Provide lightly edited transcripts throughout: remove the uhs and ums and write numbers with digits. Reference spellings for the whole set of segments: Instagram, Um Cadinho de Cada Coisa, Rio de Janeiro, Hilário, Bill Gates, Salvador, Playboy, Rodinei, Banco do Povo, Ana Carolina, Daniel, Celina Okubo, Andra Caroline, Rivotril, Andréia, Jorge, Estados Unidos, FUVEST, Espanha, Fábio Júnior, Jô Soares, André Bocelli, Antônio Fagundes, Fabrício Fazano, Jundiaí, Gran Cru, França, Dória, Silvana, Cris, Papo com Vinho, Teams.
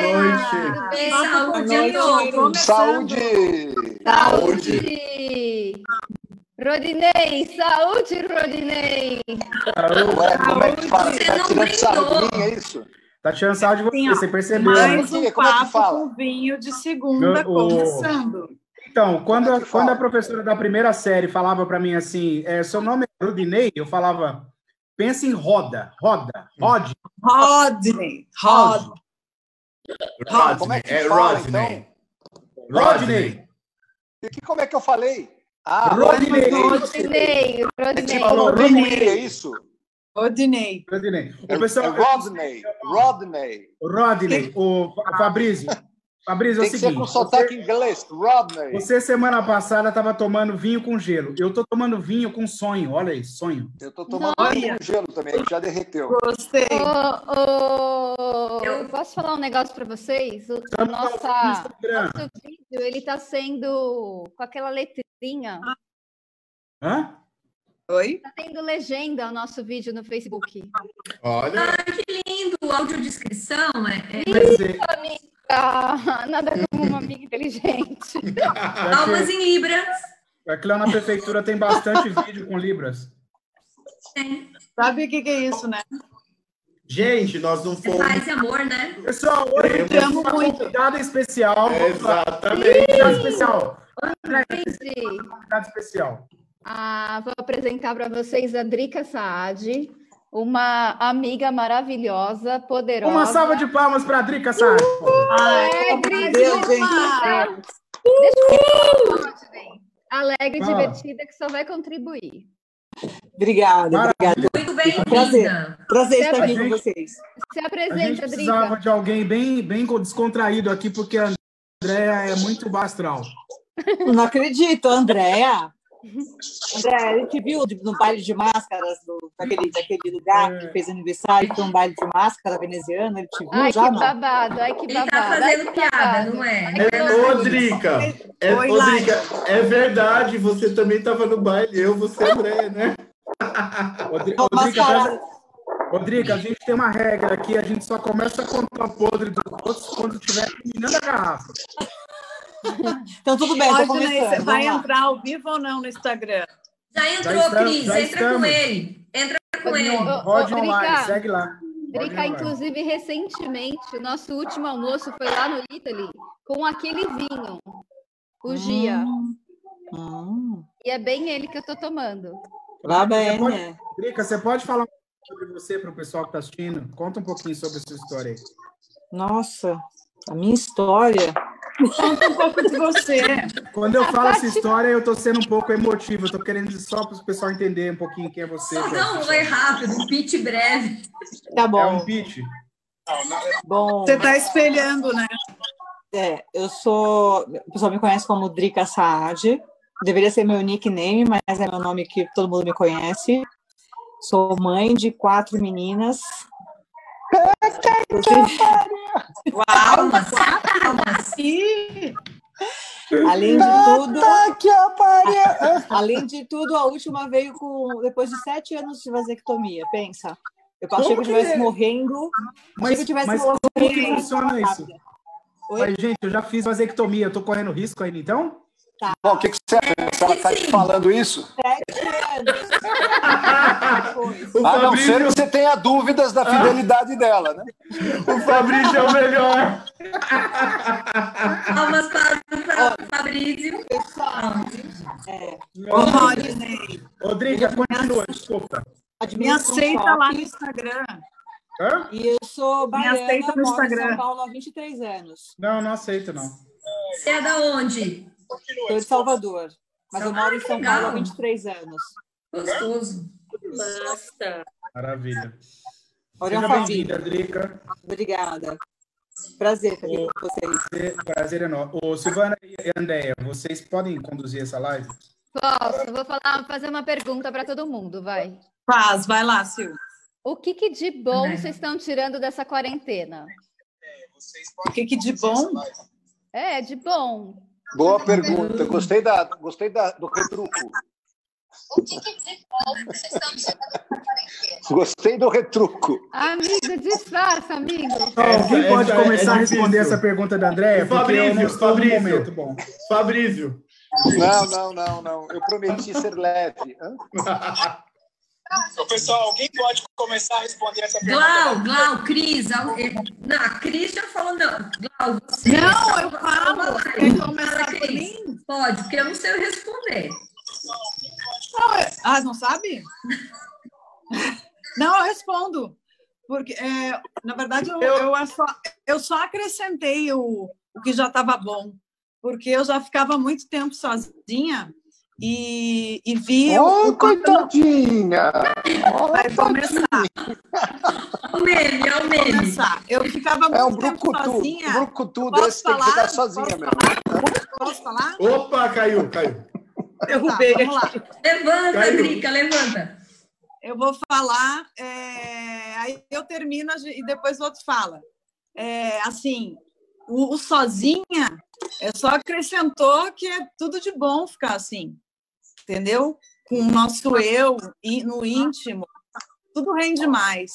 noite. Saúde. Saúde. Rodinei, saúde, Rodinei. Ué, como é que fala? Você tá tirando sarro de mim, é isso? Tá tirando sarro de você, você percebeu. Mais um papo com vinho de segunda, começando. Então, quando a professora da primeira série falava para mim assim, seu nome é Rodinei, eu falava, pensa em roda. Rodney. Como é que fala, Rodney, então? Rodney. E como é que eu falei? Ah, Rodney. É tipo Rodney, é isso? Rodney. Rodney. Fabrício, é o seguinte... Tem que ser com sotaque inglês, Rodney. Você, semana passada, estava tomando vinho com gelo. Eu estou tomando vinho com sonho. Olha aí, sonho. Eu estou tomando vinho com gelo também, que já derreteu. Gostei. Eu posso falar um negócio para vocês? Nosso vídeo, ele está sendo com aquela letrinha. Hã? Oi? Está tendo legenda o nosso vídeo no Facebook. Olha. Ah, que lindo. O audiodescrição é... Isso, amigo. Ah, nada como uma amiga inteligente. Aulas em Libras. Aqui lá na prefeitura tem bastante vídeo com Libras. Tem. Sabe o que é isso, né? Gente, nós não fomos... Faz amor, né? Pessoal, hoje temos uma convidada especial. Exatamente. Convidada especial. Convidada especial. Vou apresentar para vocês a Drica Saad, uma amiga maravilhosa, poderosa. Uma salva de palmas para a Drica Saad. Cris, alegre, divertida, que só vai contribuir. Obrigada. Muito bem-vinda. Prazer estar aqui com vocês. Se apresente, Drica. A gente precisava de alguém bem descontraído aqui, porque a Andréia é muito bastral. Não acredito, Andréia. André, ele te viu no baile de máscaras daquele lugar que fez aniversário, que foi um baile de máscara veneziano, ele te viu já, não? Ai, que babado. Ele tá fazendo piada, não é? Drica, é verdade, você também tava no baile, você e André, né? Drica, a gente tem uma regra aqui, a gente só começa a contar o podre dos outros quando estiver terminando a garrafa. Então, tudo bem, você vai entrar ao vivo ou não no Instagram? Já entrou, Cris, entra com ele. Pode online, segue lá. Drica, inclusive, recentemente, o nosso último almoço foi lá no Italy, com aquele vinho, o Gia. E é bem ele que eu estou tomando. Lá bem, né? Drica, você pode falar um pouquinho sobre você para o pessoal que está assistindo? Conta um pouquinho sobre a sua história aí. Nossa, a minha história... Conta um pouco de você. Quando eu falo essa história, eu tô sendo um pouco emotivo. Eu tô querendo só para o pessoal entender um pouquinho quem é você. Não, vai rápido, um pitch breve. Tá bom. É um pitch. Bom. Você tá espelhando, né? O pessoal me conhece como Drica Saad. Deveria ser meu nickname, mas é meu nome que todo mundo me conhece. Sou mãe de 4 meninas. Além de tudo, a última veio depois de 7 anos de vasectomia, pensa. Eu achei que eu estivesse morrendo. Mas como que funciona isso? Mas, gente, eu já fiz vasectomia, eu tô correndo risco ainda, então? Tá. Bom, o que você acha? Ela tá te falando isso? 7 anos. A não ser que você tenha dúvidas da fidelidade dela, né? O Fabrício é o melhor. Palmas para o Fabrício. Pessoal. Rodrigo, continua, desculpa. Me aceita lá no Instagram. Hã? E eu sou baiana, moro em São Paulo há 23 anos. Não aceito, não. Você é da onde? Estou em Salvador, mas eu moro em São Paulo há 23 anos. Gostoso. Nossa. Maravilha. Seja bem-vinda, Drica. Obrigada. Prazer estar aqui com vocês. Prazer é nosso. Silvana e Andréia, vocês podem conduzir essa live? Posso. Eu vou fazer uma pergunta para todo mundo, vai. Vai lá, Sil. O que de bom vocês estão tirando dessa quarentena? O que de bom? De bom. Boa pergunta, gostei do retruco. O que que desenvolve que vocês estão chegando para a quarentena? Gostei do retruco. Amigo, disfarça, amigo. Alguém pode começar a responder essa pergunta da Andréia? Fabrício. Não. Eu prometi ser leve. Pessoal, alguém pode começar a responder essa pergunta? Glau, Cris. Não, a Cris já falou não. Glau, você... Não, eu falo. Quer começar por mim? Pode, porque eu não sei responder. Ah, não sabe? Não, eu respondo. Porque, na verdade, eu só acrescentei o que já estava bom. Porque eu já ficava muito tempo sozinha e vi... Oh, coitadinha! Vai começar. É o meme. Começar. Eu ficava muito tempo sozinha. É um brucutu desse, tem que ficar sozinha mesmo. Posso falar? Opa, caiu. Derrubei. Tá, vamos lá. Levanta, Drica, levanta. Eu vou falar, aí eu termino e depois o outro fala. Assim, o sozinha só acrescentou que é tudo de bom ficar assim, entendeu? Com o nosso eu no íntimo, tudo rende mais.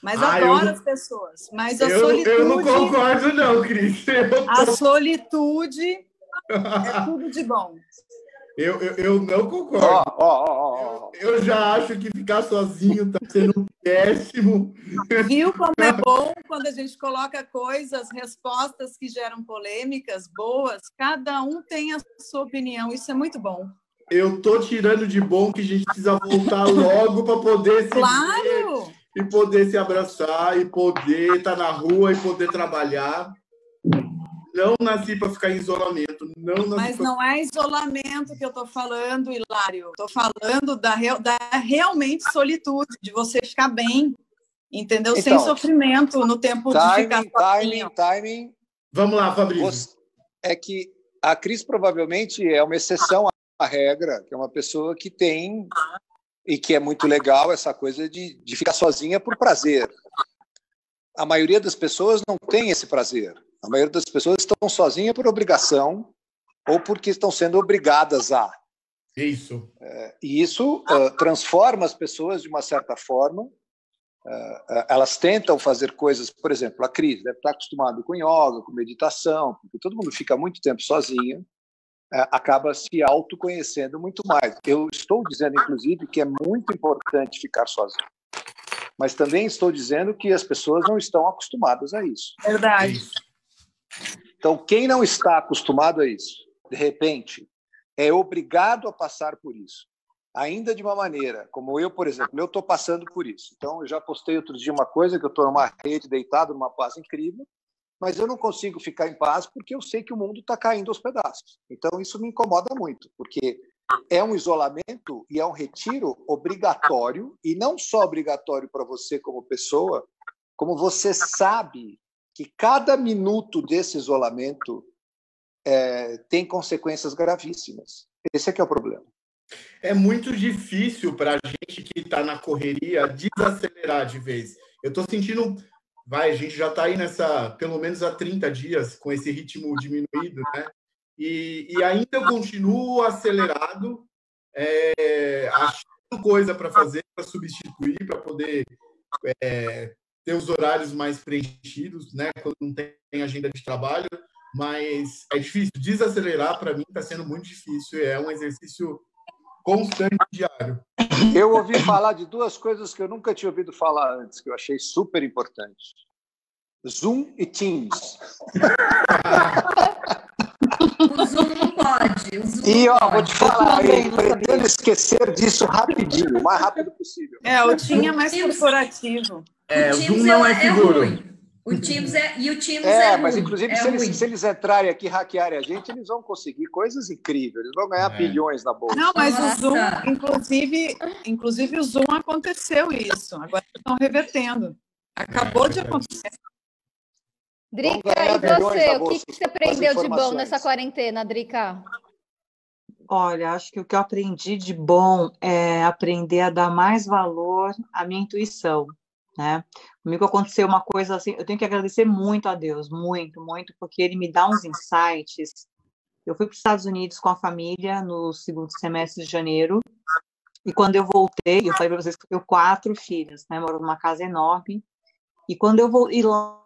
Mas adoro as pessoas. Mas a solitude... Eu não concordo não, Cris. A solitude é tudo de bom. Eu não concordo. Eu já acho que ficar sozinho está sendo péssimo. Viu como é bom quando a gente coloca coisas, respostas que geram polêmicas boas? Cada um tem a sua opinião, isso é muito bom. Eu estou tirando de bom que a gente precisa voltar logo para poder se ver, e poder se abraçar, e poder estar na rua, e poder trabalhar. Não nasci para ficar em isolamento. Mas não é isolamento que eu estou falando, Hilário. Estou falando da realmente solitude, de você ficar bem, entendeu? Então, sem sofrimento no tempo de ficar sozinho. Timing. Vamos lá, Fabrício. É que a Cris provavelmente é uma exceção à regra, que é uma pessoa que tem, e que é muito legal essa coisa de ficar sozinha por prazer. A maioria das pessoas não tem esse prazer. A maioria das pessoas estão sozinhas por obrigação ou porque estão sendo obrigadas a. Isso. E isso transforma as pessoas de uma certa forma. Elas tentam fazer coisas, por exemplo, a Cris deve estar acostumada com yoga, com meditação, porque todo mundo fica muito tempo sozinho, acaba se autoconhecendo muito mais. Eu estou dizendo, inclusive, que é muito importante ficar sozinho. Mas também estou dizendo que as pessoas não estão acostumadas a isso. Verdade. Então, quem não está acostumado a isso, de repente, é obrigado a passar por isso. Ainda de uma maneira, como eu, por exemplo, eu estou passando por isso. Então, eu já postei outro dia uma coisa, que eu estou numa rede deitado, numa paz incrível, mas eu não consigo ficar em paz porque eu sei que o mundo está caindo aos pedaços. Então, isso me incomoda muito, porque é um isolamento e é um retiro obrigatório, e não só obrigatório para você como pessoa, como você sabe que cada minuto desse isolamento tem consequências gravíssimas. Esse é que é o problema. É muito difícil para a gente que está na correria desacelerar de vez. Eu estou sentindo... a gente já está aí nessa... Pelo menos há 30 dias com esse ritmo diminuído, né? E ainda eu continuo acelerado, achando coisa para fazer, para substituir, para poder... ter os horários mais preenchidos, né? Quando não tem agenda de trabalho, mas é difícil. Desacelerar, para mim, está sendo muito difícil. É um exercício constante, diário. Eu ouvi falar de duas coisas que eu nunca tinha ouvido falar antes, que eu achei super importantes. Zoom e Teams. O Zoom não pode. E, vou te falar, eu pretendo esquecer disso rapidinho, o mais rápido possível. O Teams é mais corporativo. O Teams não é seguro. O Teams e o Teams é ruim. Mas, inclusive, se eles entrarem aqui e hackearem a gente, eles vão conseguir coisas incríveis. Eles vão ganhar bilhões na bolsa. Não, mas o Zoom, inclusive, o Zoom aconteceu isso. Agora estão revertendo. Acabou de acontecer. Drica, e você? O que você aprendeu de bom nessa quarentena, Drica? Olha, acho que o que eu aprendi de bom é aprender a dar mais valor à minha intuição, né? Comigo aconteceu uma coisa assim, eu tenho que agradecer muito a Deus, muito, porque ele me dá uns insights. Eu fui para os Estados Unidos com a família no segundo semestre de janeiro, E quando eu voltei, eu falei para vocês que eu tenho 4 filhos, né? Moro numa casa enorme. E quando eu vou ir lá,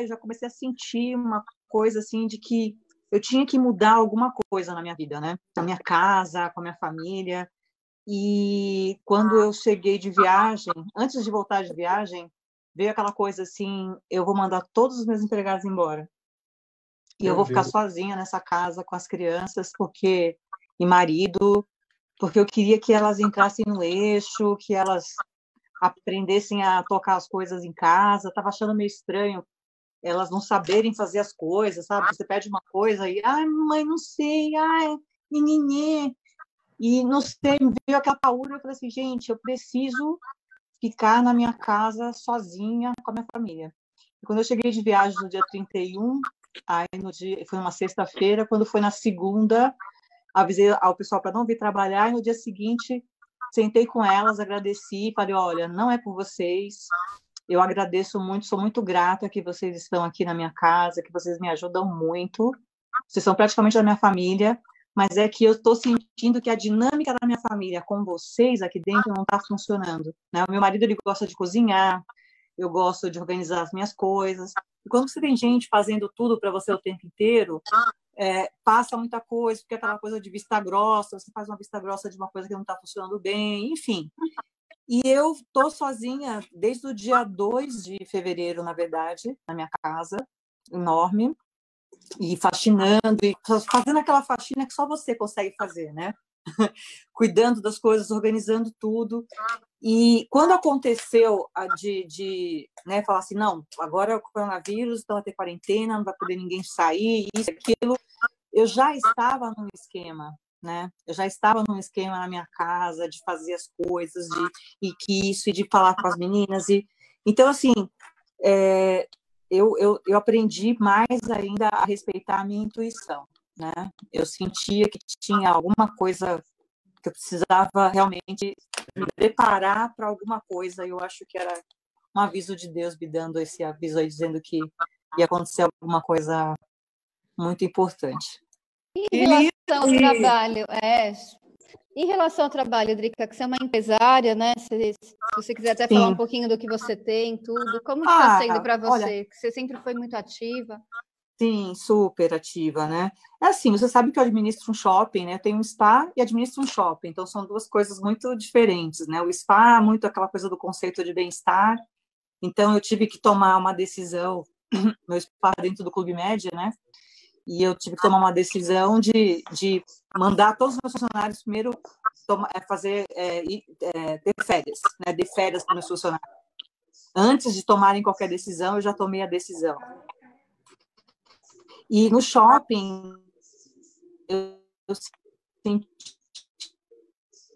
eu já comecei a sentir uma coisa assim de que eu tinha que mudar alguma coisa na minha vida, né? Na minha casa, com a minha família. E quando eu cheguei de viagem, antes de voltar de viagem, veio aquela coisa assim, eu vou mandar todos os meus empregados embora. E eu vou ficar sozinha nessa casa com as crianças, porque e marido, porque eu queria que elas entrassem no eixo, que elas aprendessem a tocar as coisas em casa. Eu tava achando meio estranho elas não saberem fazer as coisas, sabe? Você pede uma coisa e, ai, mãe, não sei, ai, nininê. E não sei, veio aquela paura, eu falei assim, gente, eu preciso ficar na minha casa sozinha com a minha família. E quando eu cheguei de viagem no dia 31, aí no dia, foi uma sexta-feira, quando foi na segunda, avisei ao pessoal para não vir trabalhar, e no dia seguinte sentei com elas, agradeci, falei, olha, não é por vocês, eu agradeço muito, sou muito grata que vocês estão aqui na minha casa, que vocês me ajudam muito, vocês são praticamente da minha família, mas é que eu estou sentindo que a dinâmica da minha família com vocês aqui dentro não está funcionando, né? O meu marido, ele gosta de cozinhar, eu gosto de organizar as minhas coisas, e quando você tem gente fazendo tudo para você o tempo inteiro, passa muita coisa, porque é aquela coisa de vista grossa, você faz uma vista grossa de uma coisa que não está funcionando bem, enfim. E eu estou sozinha desde o dia 2 de fevereiro, na verdade, na minha casa, enorme, e faxinando, e fazendo aquela faxina que só você consegue fazer, né? Cuidando das coisas, organizando tudo. E quando aconteceu de falar assim, não, agora é o coronavírus, então vai ter quarentena, não vai poder ninguém sair, isso, aquilo, eu já estava num esquema, né? Eu já estava num esquema na minha casa de fazer as coisas, de falar com as meninas. Então, assim, eu aprendi mais ainda a respeitar a minha intuição, né? Eu sentia que tinha alguma coisa que eu precisava realmente me preparar para alguma coisa. Eu acho que era um aviso de Deus me dando esse aviso aí, dizendo que ia acontecer alguma coisa muito importante. Em relação ao trabalho, Drica, que você é uma empresária, né? Se você quiser até falar um pouquinho do que você tem, tudo, como está sendo para você? Olha, você sempre foi muito ativa. Sim, super ativa, né? É assim, você sabe que eu administro um shopping, né? Eu tenho um spa e administro um shopping, então são duas coisas muito diferentes, né? O spa é muito aquela coisa do conceito de bem-estar, então eu tive que tomar uma decisão, meu spa dentro do Clube Med, né? E eu tive que tomar uma decisão de mandar todos os meus funcionários primeiro ter férias, né? De férias para os meus funcionários. Antes de tomarem qualquer decisão, eu já tomei a decisão. E no shopping, eu senti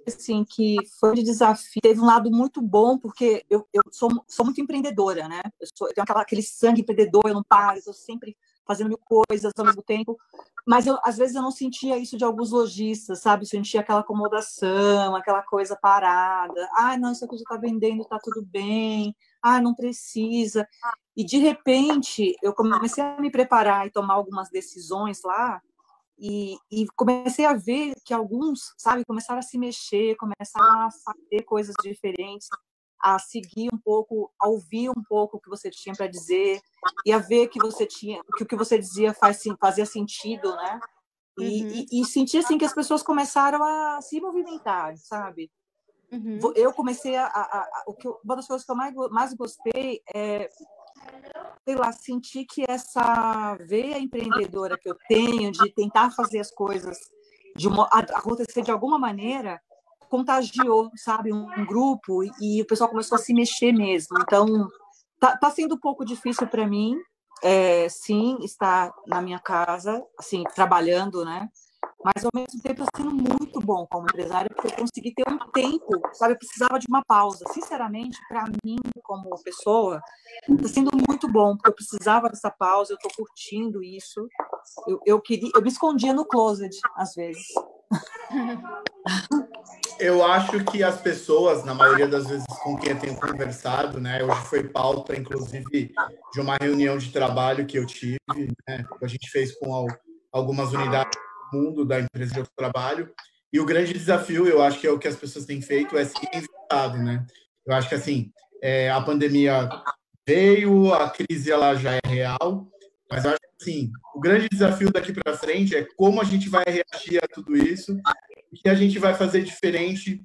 assim, que foi um desafio. Teve um lado muito bom, porque eu sou muito empreendedora, né? Eu tenho aquele sangue empreendedor, eu não paro, eu estou sempre fazendo mil coisas ao mesmo tempo. Mas às vezes eu não sentia isso de alguns lojistas, sabe? Eu sentia aquela acomodação, aquela coisa parada. Ah, não, isso aqui já está vendendo, está tudo bem. Ah, não precisa. E, de repente, eu comecei a me preparar e tomar algumas decisões lá e comecei a ver que alguns, sabe, começaram a se mexer, começaram a fazer coisas diferentes, a seguir um pouco, a ouvir um pouco o que você tinha para dizer e a ver que o que você dizia fazia sentido, né? E senti, assim, que as pessoas começaram a se movimentar, sabe? Eu comecei uma das coisas que eu mais gostei é, sei lá, sentir que essa veia empreendedora que eu tenho de tentar fazer as coisas acontecer de alguma maneira contagiou, sabe, um grupo e o pessoal começou a se mexer mesmo. Então, tá sendo um pouco difícil para mim, sim, estar na minha casa, assim, trabalhando, né? Mas, ao mesmo tempo, está sendo muito bom como empresária, porque eu consegui ter um tempo, sabe? Eu precisava de uma pausa. Sinceramente, para mim, como pessoa, está sendo muito bom, porque eu precisava dessa pausa, eu estou curtindo isso. Eu me escondia no closet, às vezes. Eu acho que as pessoas, na maioria das vezes com quem eu tenho conversado, né? Hoje foi pauta, inclusive, de uma reunião de trabalho que eu tive, né? A gente fez com algumas unidades mundo da empresa de trabalho, E o grande desafio, eu acho que é o que as pessoas têm feito, é se reinventado, né? Eu acho que, assim, a pandemia veio, a crise ela já é real, mas eu acho que, assim, o grande desafio daqui para frente é como a gente vai reagir a tudo isso, o que a gente vai fazer diferente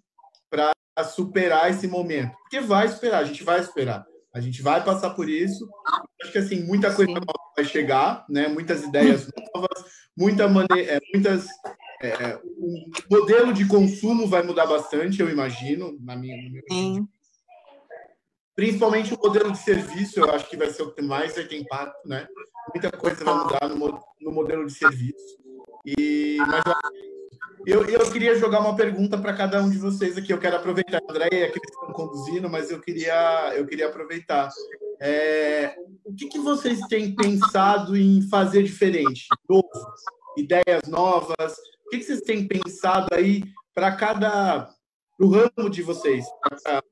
para superar esse momento. Porque vai superar, a gente vai superar. A gente vai passar por isso. Acho que, assim, muita coisa nova vai chegar, né? Muitas ideias novas, o modelo de consumo vai mudar bastante, eu imagino, no meu principalmente o modelo de serviço, eu acho que vai ser o que mais vai ter impacto, né? Muita coisa vai mudar no modelo de serviço. Mas eu queria jogar uma pergunta para cada um de vocês aqui. Eu quero aproveitar, Andréia, que eles estão conduzindo, mas eu queria aproveitar. O que vocês têm pensado em fazer diferente? Novo, ideias novas? O que vocês têm pensado aí para cada... para o ramo de vocês,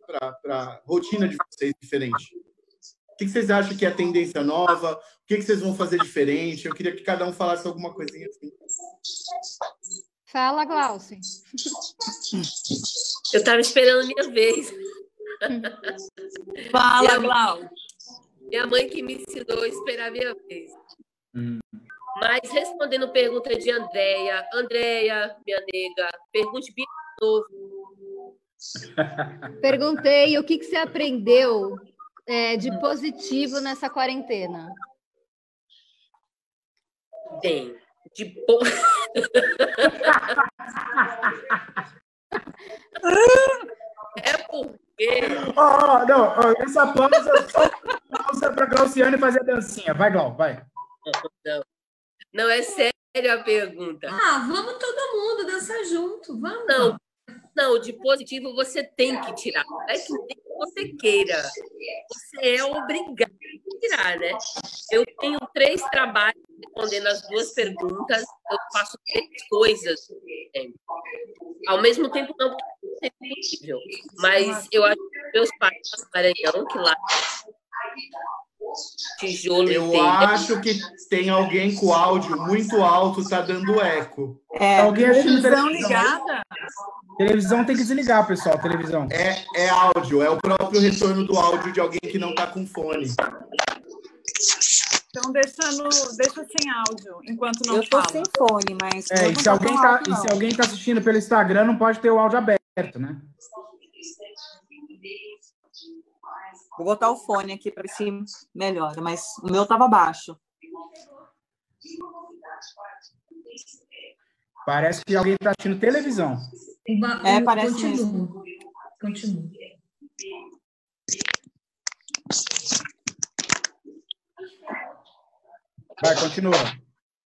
para a rotina de vocês diferente? O que vocês acham que é a tendência nova? O que vocês vão fazer diferente? Eu queria que cada um falasse alguma coisinha assim. Fala, Glauciane. Eu estava esperando a minha vez. Fala, Glauciane. Minha mãe que me ensinou a esperar a minha vez. Mas respondendo pergunta de Andréia. Andréia, minha nega, pergunte bem novo. Perguntei o que você aprendeu de positivo nessa quarentena. Bem, é porque... essa pausa é só pausa para a Glauciane fazer a dancinha. Vai, Glau, vai. Não, é sério a pergunta. Vamos todo mundo dançar junto, vamos. Não, de positivo você tem que tirar. É que você queira. Você é obrigado a tirar, né? Eu tenho 3 trabalhos respondendo as 2 perguntas. Eu faço 3 coisas ao mesmo tempo. Não é possível. Mas eu acho que meus pais no Maranhão, que lá tijolo. Eu acho que tem alguém com áudio muito alto, está dando eco. Alguém achando televisão ligada? Televisão tem que desligar, pessoal, televisão. É áudio, é o próprio retorno do áudio de alguém que não está com fone. Então deixa sem áudio, enquanto não fala. Eu estou sem fone, mas... se alguém está assistindo pelo Instagram, não pode ter o áudio aberto, né? Vou botar o fone aqui para ver se melhora, mas o meu estava baixo. Parece que alguém está assistindo televisão. Parece mesmo. Continua. Vai, continua.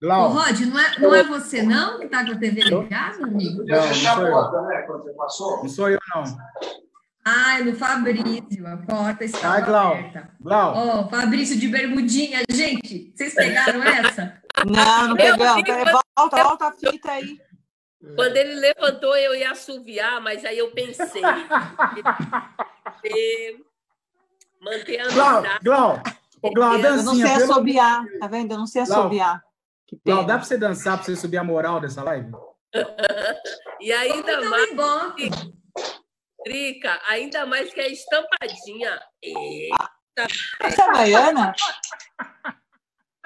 Ô, Rod, não é você não que está com a TV ligada, amigo? Não sou eu. Não sou eu, não. No Fabrício, a porta está aberta. Ó, Fabrício de bermudinha, gente, vocês pegaram essa? Não pegamos. Volta a fita aí. Quando ele levantou, eu ia assoviar, mas aí eu pensei. Manter a amizade. Glau, dancinha. Eu não sei assoviar, tá vendo? Eu não sei assoviar. Glau, dá pra você dançar, pra você subir a moral dessa live? E ainda mais... Drica, ainda mais que a estampadinha. Eita. Isso é baiana?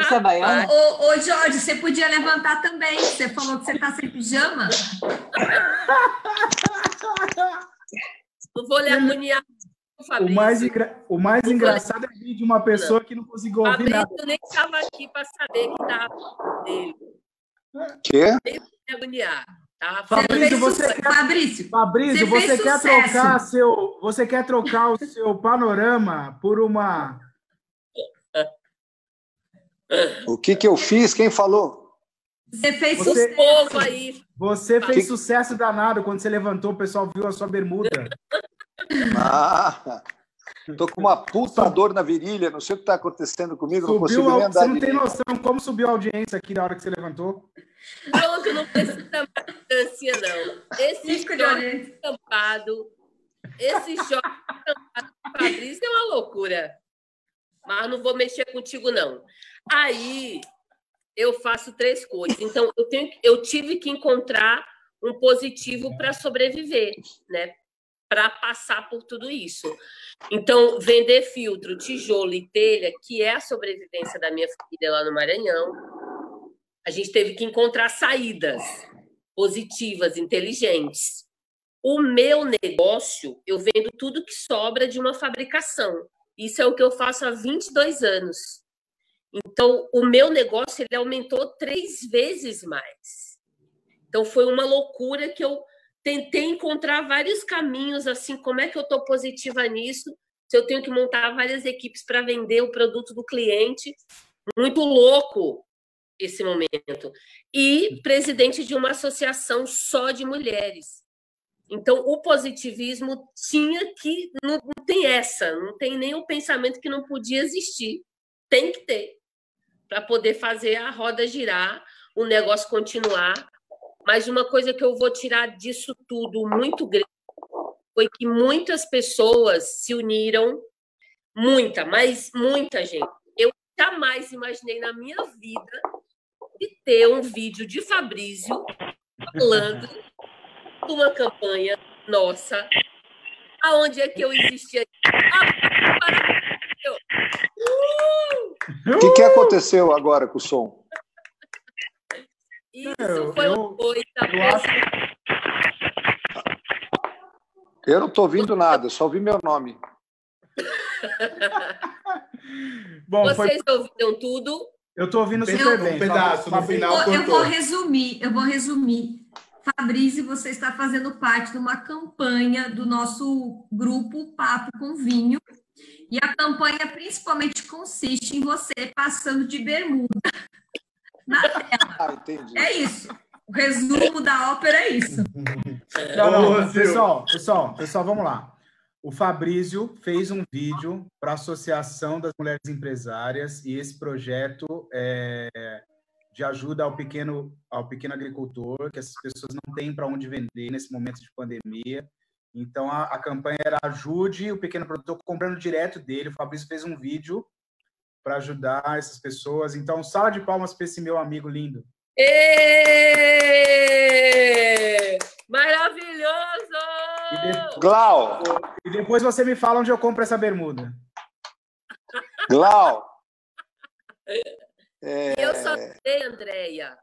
Isso é baiana? Ô, Jorge, você podia levantar também. Você falou que você está sem pijama. Não vou lhe agoniar, Fabrício. O mais engraçado é vir de uma pessoa que não conseguiu ouvir nada. Fabrício nem estava aqui para saber que estava dele. Quê? Nem vou lhe agoniar. Fabrício, você quer trocar o seu panorama por uma... O que eu fiz? Quem falou? Você fez sucesso aí. Você fez sucesso danado quando você levantou, o pessoal viu a sua bermuda. Tô com uma puta dor na virilha, não sei o que está acontecendo comigo, não consigo nem andar. Você não tem noção como subiu a audiência aqui na hora que você levantou? Pronto, não precisa mais dancinha, não. Esse choque estampado do Fabrício é uma loucura. Mas não vou mexer contigo, não. Aí eu faço 3 coisas. Então, eu tive que encontrar um positivo para sobreviver, né? Para passar por tudo isso. Então, vender filtro, tijolo e telha, que é a sobrevivência da minha família lá no Maranhão, a gente teve que encontrar saídas positivas, inteligentes. O meu negócio, eu vendo tudo que sobra de uma fabricação. Isso é o que eu faço há 22 anos. Então, o meu negócio ele aumentou 3 vezes mais. Então, foi uma loucura que eu tentei encontrar vários caminhos, assim, como é que eu estou positiva nisso, se eu tenho que montar várias equipes para vender o produto do cliente. Muito louco esse momento. E presidente de uma associação só de mulheres. Então, o positivismo tinha que... Não tem essa, não tem nem o pensamento que não podia existir. Tem que ter, para poder fazer a roda girar, o negócio continuar. Mas uma coisa que eu vou tirar disso tudo muito grande foi que muitas pessoas se uniram, muita gente. Eu jamais imaginei na minha vida de ter um vídeo de Fabrício falando de uma campanha nossa, aonde é que eu existia? O que aconteceu agora com o som? Isso foi uma coisa... Eu não estou ouvindo nada, só ouvi meu nome. Bom, vocês ouviram tudo? Eu estou ouvindo super bem. Um pedaço, no final eu vou resumir. Fabrício, você está fazendo parte de uma campanha do nosso grupo Papo com Vinho. E a campanha principalmente consiste em você passando de bermuda na tela. Ah, entendi. É isso. O resumo da ópera é isso. Não, pessoal, vamos lá. O Fabrício fez um vídeo para a Associação das Mulheres Empresárias e esse projeto é de ajuda ao pequeno agricultor, que essas pessoas não têm para onde vender nesse momento de pandemia. Então, a campanha era ajude o pequeno produtor comprando direto dele. O Fabrício fez um vídeo para ajudar essas pessoas. Então, salva de palmas para esse meu amigo lindo. Êêêê! Maravilhoso! Glau! E depois você me fala onde eu compro essa bermuda. Glau! Eu só sei, Andréia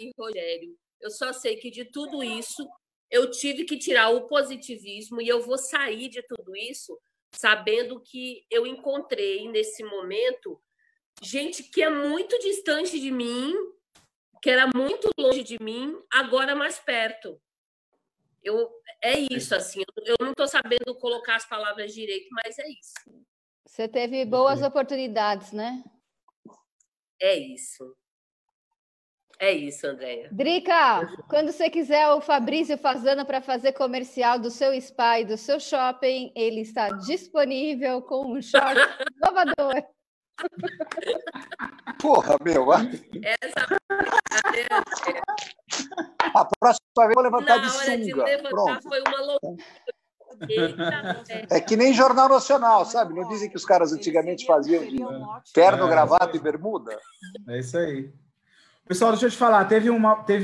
e Rogério, eu só sei que de tudo isso eu tive que tirar o positivismo e eu vou sair de tudo isso sabendo que eu encontrei, nesse momento, gente que é muito distante de mim, que era muito longe de mim, agora mais perto. É isso, assim. Eu não estou sabendo colocar as palavras direito, mas é isso. Você teve boas oportunidades, né? É isso. É isso, Andréia. Drica, quando você quiser o Fabrício Fazano para fazer comercial do seu spa e do seu shopping, ele está disponível com um short inovador. Porra, meu. Essa... A próxima vez eu vou levantar de sunga. De levantar. Pronto. Foi uma loucura. É que nem Jornal Nacional, sabe? Não dizem que os caras antigamente faziam de terno, gravata e bermuda? É isso aí. Pessoal, deixa eu te falar, teve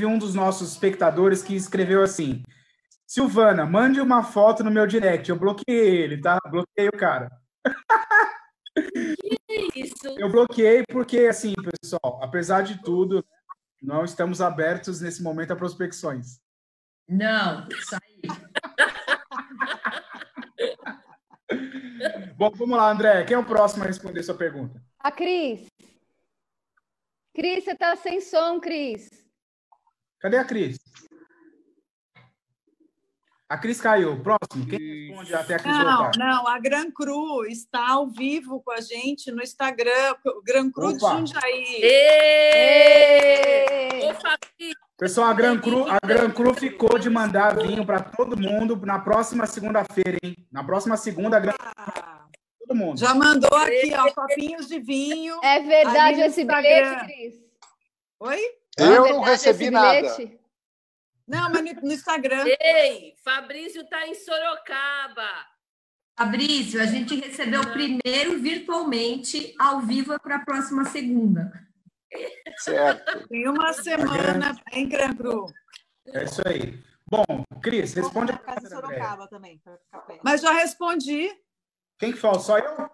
um dos nossos espectadores que escreveu assim: Silvana, mande uma foto no meu direct. Eu bloqueei ele, tá? Bloqueei o cara. Que isso? Eu bloqueei porque, assim, pessoal, apesar de tudo, não estamos abertos nesse momento a prospecções. Não, isso aí. Bom, vamos lá, André. Quem é o próximo a responder sua pergunta? A Cris. Cris, você está sem som, Cris. Cadê a Cris? A Cris caiu. Próximo. Quem responde até a Cris voltar? Não, a Gran Cru está ao vivo com a gente no Instagram. Gran Cru de Jundiaí. Pessoal, a Gran Cru ficou de mandar vinho para todo mundo na próxima segunda-feira, hein? Na próxima segunda, a Gran Cru... Mundo. Já mandou aqui, ó, copinhos de vinho. É verdade esse bilhete, Cris? Oi? Eu não recebi nada. Não, mas no Instagram. Ei, Fabrício está em Sorocaba. Fabrício, a gente recebeu primeiro virtualmente, ao vivo é para a próxima segunda. Certo. Tem uma semana em Gran Cru. É isso aí. Bom, Cris, responde a pergunta. Sorocaba também, para ficar perto. Mas já respondi. Quem que falou? Só eu?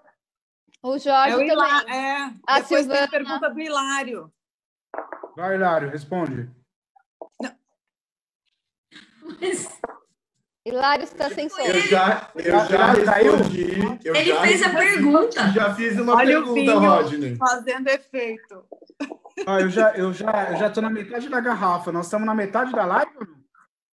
O Jorge também. A depois Silvana. Tem a pergunta do Hilário. Vai, Hilário, responde. Não. Mas... Hilário está sem som. Eu já respondi. Ele fez a pergunta. Já fiz uma pergunta, Rodney. Fazendo efeito. Ah, eu já estou na metade da garrafa. Nós estamos na metade da live?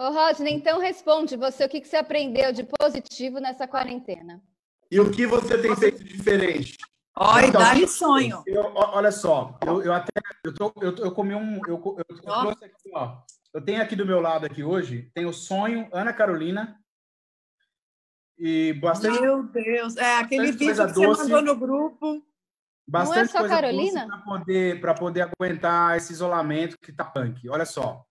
Ô, Rodney, então responde você o que você aprendeu de positivo nessa quarentena. E o que você tem feito diferente? Olha, então, dá-lhe sonho. Olha só, eu comi um... Eu trouxe aqui, ó. Eu tenho aqui do meu lado aqui hoje, tem o Sonho, Ana Carolina e bastante... Meu Deus, é aquele vídeo que você mandou no grupo. Bastante não é só Carolina? Para poder aguentar esse isolamento que tá punk. Olha só.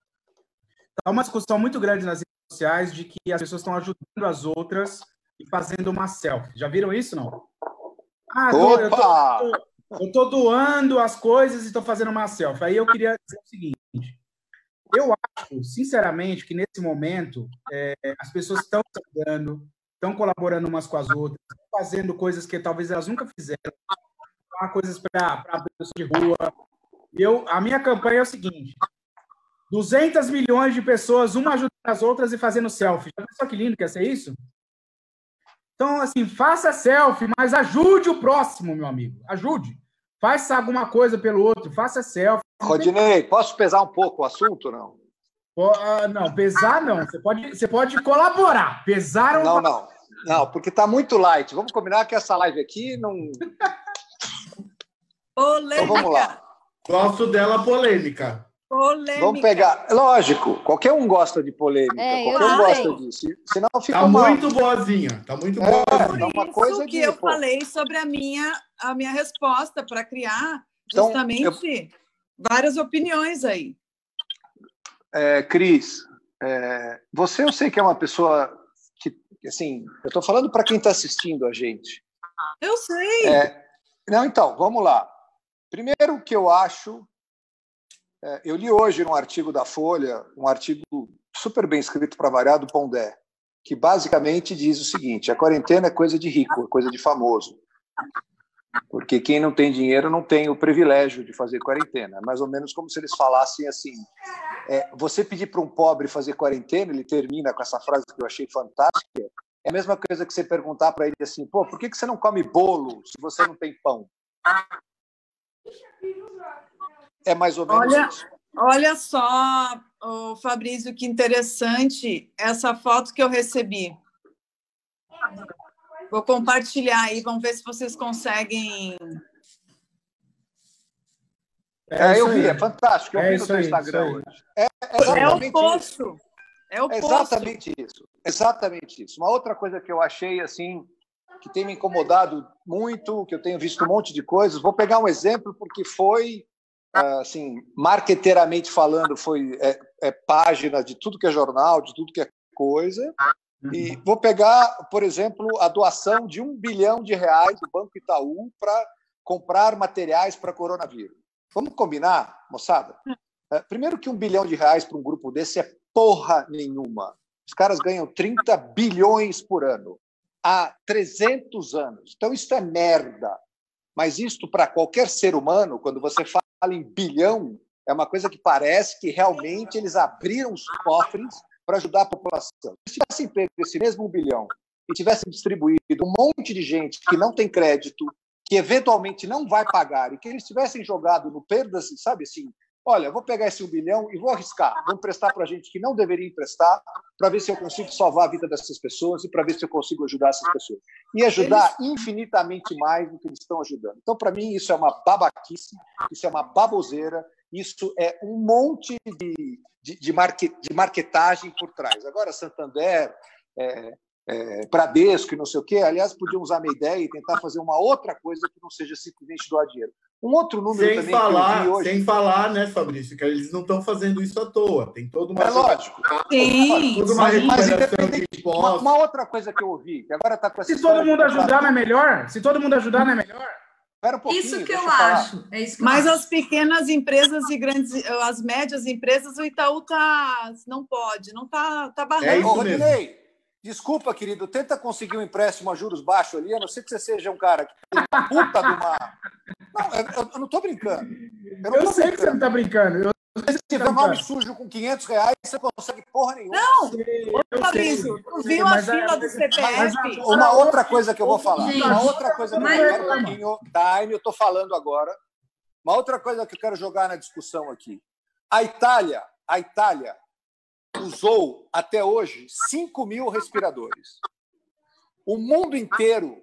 Tá uma discussão muito grande nas redes sociais de que as pessoas estão ajudando as outras e fazendo uma selfie. Já viram isso, não? Ah, eu tô doando as coisas e tô fazendo uma selfie. Aí eu queria dizer o seguinte... Eu acho, sinceramente, que nesse momento as pessoas estão ajudando, estão colaborando umas com as outras, fazendo coisas que talvez elas nunca fizeram, coisas para pessoas de rua. A minha campanha é o seguinte: 200 milhões de pessoas, uma ajudando as outras e fazendo selfie. Já pensou que lindo que ia ser isso? Então, assim, faça selfie, mas ajude o próximo, meu amigo. Ajude. Faça alguma coisa pelo outro, faça selfie. Rodinei, posso pesar um pouco o assunto, não? Não, pesar não. Você pode colaborar. Pesar ou não, porque está muito light. Vamos combinar que essa live aqui não... Polêmica. Então vamos lá. Gosto dela polêmica. Polêmica. Vamos pegar... Lógico, qualquer um gosta de polêmica. Qualquer um gosta disso. Senão fica mal. Muito boazinha. Está muito boazinha. Por isso que eu falei sobre a minha resposta para criar justamente... Várias opiniões aí. Cris, você eu sei que é uma pessoa que, assim, eu estou falando para quem está assistindo a gente. Eu sei. Então, vamos lá. Primeiro que eu acho, eu li hoje num artigo da Folha, um artigo super bem escrito para variar, do Pondé, que basicamente diz o seguinte: a quarentena é coisa de rico, é coisa de famoso. Porque quem não tem dinheiro não tem o privilégio de fazer quarentena. Mais ou menos como se eles falassem assim... você pedir para um pobre fazer quarentena, ele termina com essa frase que eu achei fantástica, é a mesma coisa que você perguntar para ele assim: pô, por que você não come bolo se você não tem pão? É mais ou menos isso. Olha só, oh, Fabrício, que interessante essa foto que eu recebi. Vou compartilhar aí, vamos ver se vocês conseguem. Eu vi, é fantástico. Eu vi no seu Instagram hoje. É o poço. Exatamente isso. Exatamente isso. Uma outra coisa que eu achei, assim, que tem me incomodado muito, que eu tenho visto um monte de coisas. Vou pegar um exemplo, porque foi, assim, marqueteiramente falando, foi página de tudo que é jornal, de tudo que é coisa. E vou pegar, por exemplo, a doação de R$1 bilhão do Banco Itaú para comprar materiais para coronavírus. Vamos combinar, moçada? Primeiro que R$1 bilhão para um grupo desse é porra nenhuma. Os caras ganham 30 bilhões por ano há 300 anos. Então, isso é merda. Mas isto, para qualquer ser humano, quando você fala em bilhão, é uma coisa que parece que realmente eles abriram os cofres para ajudar a população. Se tivessem pego esse mesmo R$1 bilhão e tivessem distribuído um monte de gente que não tem crédito, que eventualmente não vai pagar, e que eles tivessem jogado no perdas, sabe assim, olha, vou pegar esse R$1 bilhão e vou arriscar, vou emprestar para gente que não deveria emprestar, para ver se eu consigo salvar a vida dessas pessoas e para ver se eu consigo ajudar essas pessoas. E ajudar infinitamente mais do que eles estão ajudando. Então, para mim, isso é uma babaquice, isso é uma baboseira, isso é um monte de marketagem por trás. Agora, Santander, Bradesco e não sei o quê, aliás, podiam usar a minha ideia e tentar fazer uma outra coisa que não seja simplesmente doar dinheiro. Um outro número sem também falar, que eu vi hoje... Sem falar, né, Fabrício, que eles não estão fazendo isso à toda. Tem toda uma... É lógico. Tem. Toda uma recuperação de impostos. Uma outra coisa que eu ouvi, que agora está com essa... Se todo mundo ajudar, não é melhor? Isso que eu acho. É isso que mas eu acho. As pequenas empresas e grandes, as médias empresas, o Itaú tá, não pode, não tá barrando. É isso, Rodinei, desculpa, querido, tenta conseguir um empréstimo a juros baixos ali, a não ser que você seja um cara que tem uma puta do mar. Não, eu não tô brincando. Eu sei que você não tá brincando. Se tiver um nome sujo com 500 reais, você consegue porra nenhuma. Não, Fabrício, viu a fila do CPF? Uma outra coisa que eu vou falar, gente, uma outra coisa que eu quero, Marquinho, time, eu estou falando agora, uma outra coisa que eu quero jogar na discussão aqui. A Itália usou até hoje 5 mil respiradores. O mundo inteiro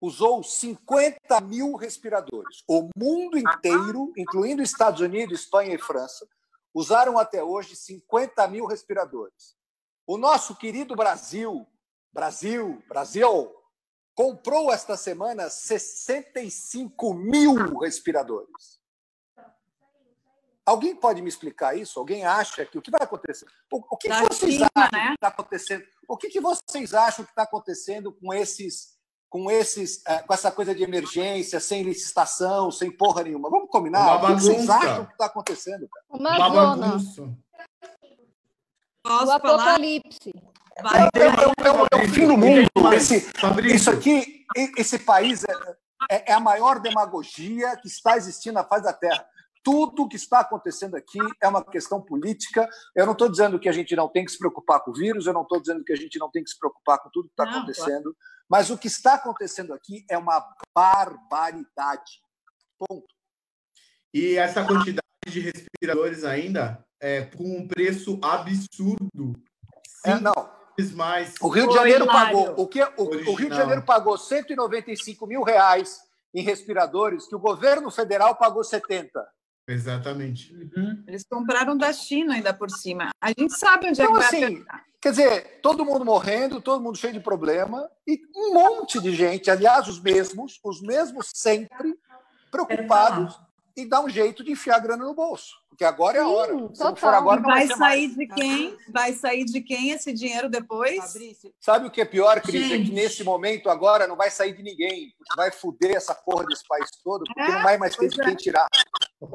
usou 50 mil respiradores. O mundo inteiro, incluindo Estados Unidos, Espanha e França, usaram até hoje 50 mil respiradores. O nosso querido Brasil, comprou esta semana 65 mil respiradores. Alguém pode me explicar isso? Alguém acha que o que vai acontecer? O que vocês acham que está acontecendo? O que vocês acham que está acontecendo com essa coisa de emergência, sem licitação, sem porra nenhuma? Vamos combinar? O que vocês acham que está acontecendo? Uma bagunça. O apocalipse. É o fim do mundo. Isso aqui, esse país é a maior demagogia que está existindo na face da Terra. Tudo que está acontecendo aqui é uma questão política. Eu não estou dizendo que a gente não tem que se preocupar com o vírus, eu não estou dizendo que a gente não tem que se preocupar com tudo que está acontecendo, mas o que está acontecendo aqui é uma barbaridade. Ponto. E essa quantidade de respiradores ainda é com um preço absurdo. O Rio de Janeiro pagou, o Rio de Janeiro pagou 195 mil reais em respiradores que o governo federal pagou 70. Exatamente. Uhum. Eles compraram da China ainda por cima. A gente sabe onde então, é que assim, vai. Quer dizer, todo mundo morrendo, todo mundo cheio de problema e um monte de gente, aliás, os mesmos sempre preocupados em dar um jeito de enfiar a grana no bolso. Porque agora é a hora. Se não for agora, não vai sair mais. De quem? Vai sair de quem esse dinheiro depois? Fabrício. Sabe o que é pior, Cris? É que nesse momento agora não vai sair de ninguém. Vai foder essa porra desse país todo, porque não vai mais ter de quem tirar.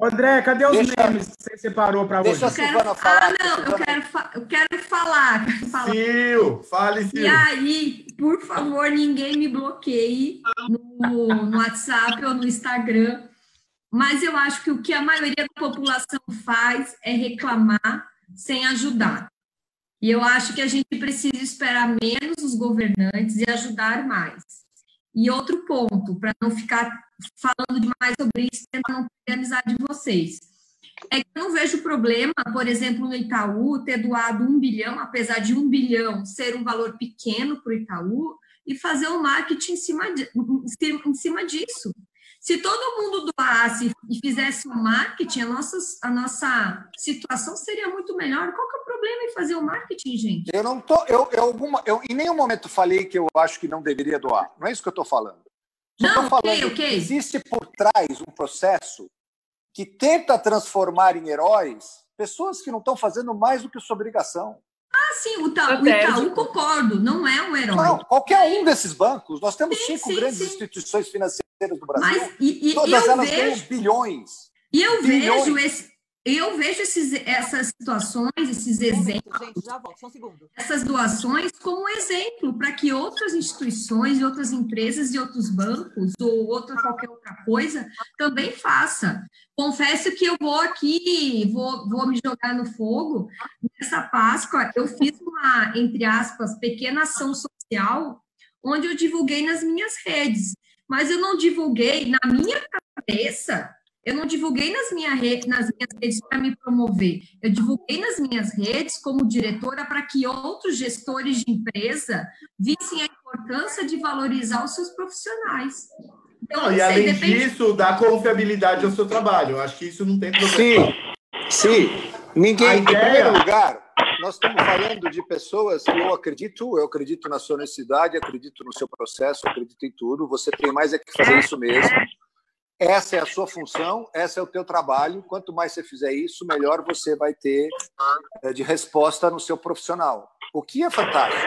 André, cadê os memes que você separou para hoje? Deixa a Silvana falar. Ah, não, eu quero falar. Sil, fale, Sil. E aí, por favor, ninguém me bloqueie no WhatsApp ou no Instagram. Mas eu acho que o que a maioria da população faz é reclamar sem ajudar. E eu acho que a gente precisa esperar menos os governantes e ajudar mais. E outro ponto, para não ficar falando demais sobre isso, tentar não perder a amizade de vocês, é que eu não vejo problema, por exemplo, no Itaú, ter doado 1 bilhão, apesar de 1 bilhão ser um valor pequeno para o Itaú, e fazer um marketing em cima disso. Se todo mundo doasse e fizesse um marketing, a nossa situação seria muito melhor. Qual que é o problema em fazer o marketing, gente? Eu não tô, eu em nenhum momento falei que eu acho que não deveria doar. Não é isso que eu estou falando. Estou falando que existe por trás um processo que tenta transformar em heróis pessoas que não estão fazendo mais do que sua obrigação. Ah, sim, o Itaú, concordo, não é um herói. Não, qualquer um desses bancos, nós temos cinco grandes instituições financeiras do Brasil, mas, todas elas ganham bilhões. E eu vejo essas situações, esses exemplos, gente, já volto, só um segundo. Essas doações como um exemplo para que outras instituições, outras empresas e outros bancos ou qualquer outra coisa também faça. Confesso que eu vou aqui, vou me jogar no fogo. Nessa Páscoa, eu fiz uma, entre aspas, pequena ação social onde eu divulguei nas minhas redes, mas eu não divulguei na minha cabeça. Eu não divulguei nas minhas redes para me promover. Eu divulguei nas minhas redes como diretora para que outros gestores de empresa vissem a importância de valorizar os seus profissionais. Então, não, e além disso, dá confiabilidade ao seu trabalho. Eu acho que isso não tem problema. Sim. Ninguém, em primeiro lugar, nós estamos falando de pessoas que eu acredito na sua honestidade, acredito no seu processo, acredito em tudo. Você tem mais é que fazer isso mesmo. Essa é a sua função, esse é o teu trabalho. Quanto mais você fizer isso, melhor você vai ter de resposta no seu profissional. O que é fantástico.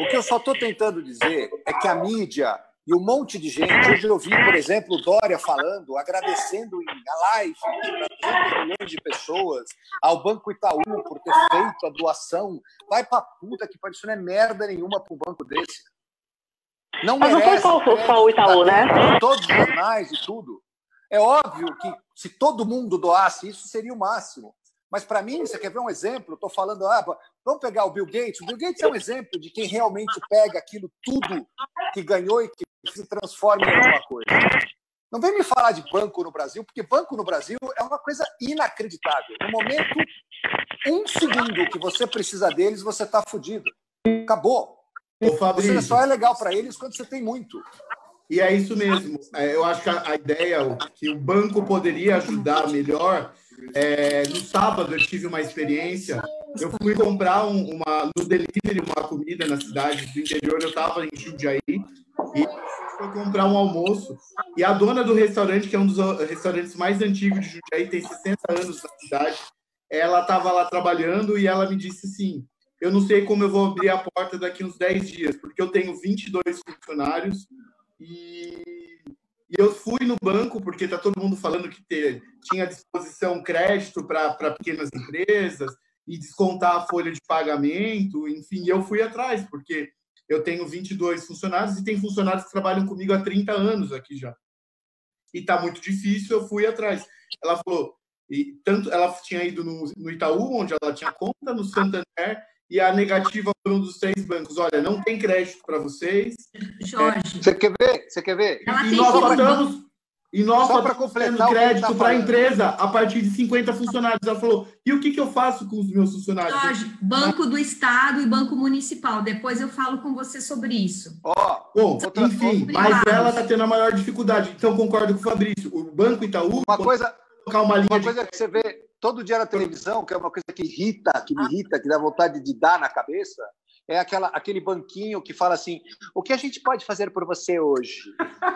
O que eu só estou tentando dizer é que a mídia E um monte de gente. Hoje eu vi, por exemplo, o Dória falando, agradecendo a live para milhões de pessoas, ao Banco Itaú por ter feito a doação. Vai pra puta que pariu, isso não é merda nenhuma para um banco desse. Não merece. Mas não foi só o Itaú, né? Todos os jornais e tudo. É óbvio que se todo mundo doasse, isso seria o máximo. Mas, para mim, você quer ver um exemplo? Estou falando, vamos pegar o Bill Gates. O Bill Gates é um exemplo de quem realmente pega aquilo tudo que ganhou e que se transforma em alguma coisa. Não vem me falar de banco no Brasil, porque banco no Brasil é uma coisa inacreditável. No momento, um segundo que você precisa deles, você está fudido. Acabou. Você só é legal para eles quando você tem muito. E é isso mesmo. Eu acho que a ideia, o que o banco poderia ajudar melhor... no sábado eu tive uma experiência. Eu fui comprar no delivery uma comida na cidade do interior. Eu estava em Jundiaí e fui comprar um almoço. E a dona do restaurante, que é um dos restaurantes mais antigos de Jundiaí, tem 60 anos na cidade, ela estava lá trabalhando e ela me disse assim: eu não sei como eu vou abrir a porta daqui uns 10 dias, porque eu tenho 22 funcionários e eu fui no banco, porque está todo mundo falando que tinha à disposição crédito para pequenas empresas e descontar a folha de pagamento. Enfim, eu fui atrás, porque eu tenho 22 funcionários e tem funcionários que trabalham comigo há 30 anos aqui já. E está muito difícil, eu fui atrás. Ela falou... E tanto ela tinha ido no Itaú, onde ela tinha conta, no Santander, e a negativa foi um dos 3 bancos. Olha, não tem crédito para vocês. Jorge. Você quer ver? E nós só temos crédito para a empresa a partir de 50 funcionários. Ela falou, e o que eu faço com os meus funcionários? Jorge, Banco do Estado e Banco Municipal. Depois eu falo com você sobre isso. Enfim, mas ela está tendo a maior dificuldade. Então, concordo com o Fabrício. O Banco Itaú... Uma coisa que você vê todo dia na televisão, que é uma coisa que me irrita, que dá vontade de dar na cabeça, é aquele banquinho que fala assim, o que a gente pode fazer por você hoje?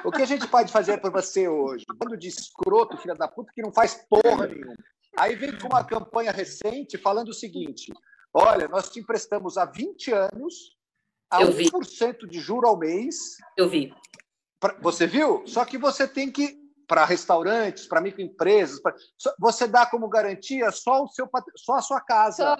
O que a gente pode fazer por você hoje? Um bando de escroto, filha da puta, que não faz porra nenhuma. Aí vem com uma campanha recente falando o seguinte, olha, nós te emprestamos há 20 anos, a 1% de juro ao mês. Eu vi. Você viu? Só que você tem que... para restaurantes, para microempresas, você dá como garantia só a sua casa.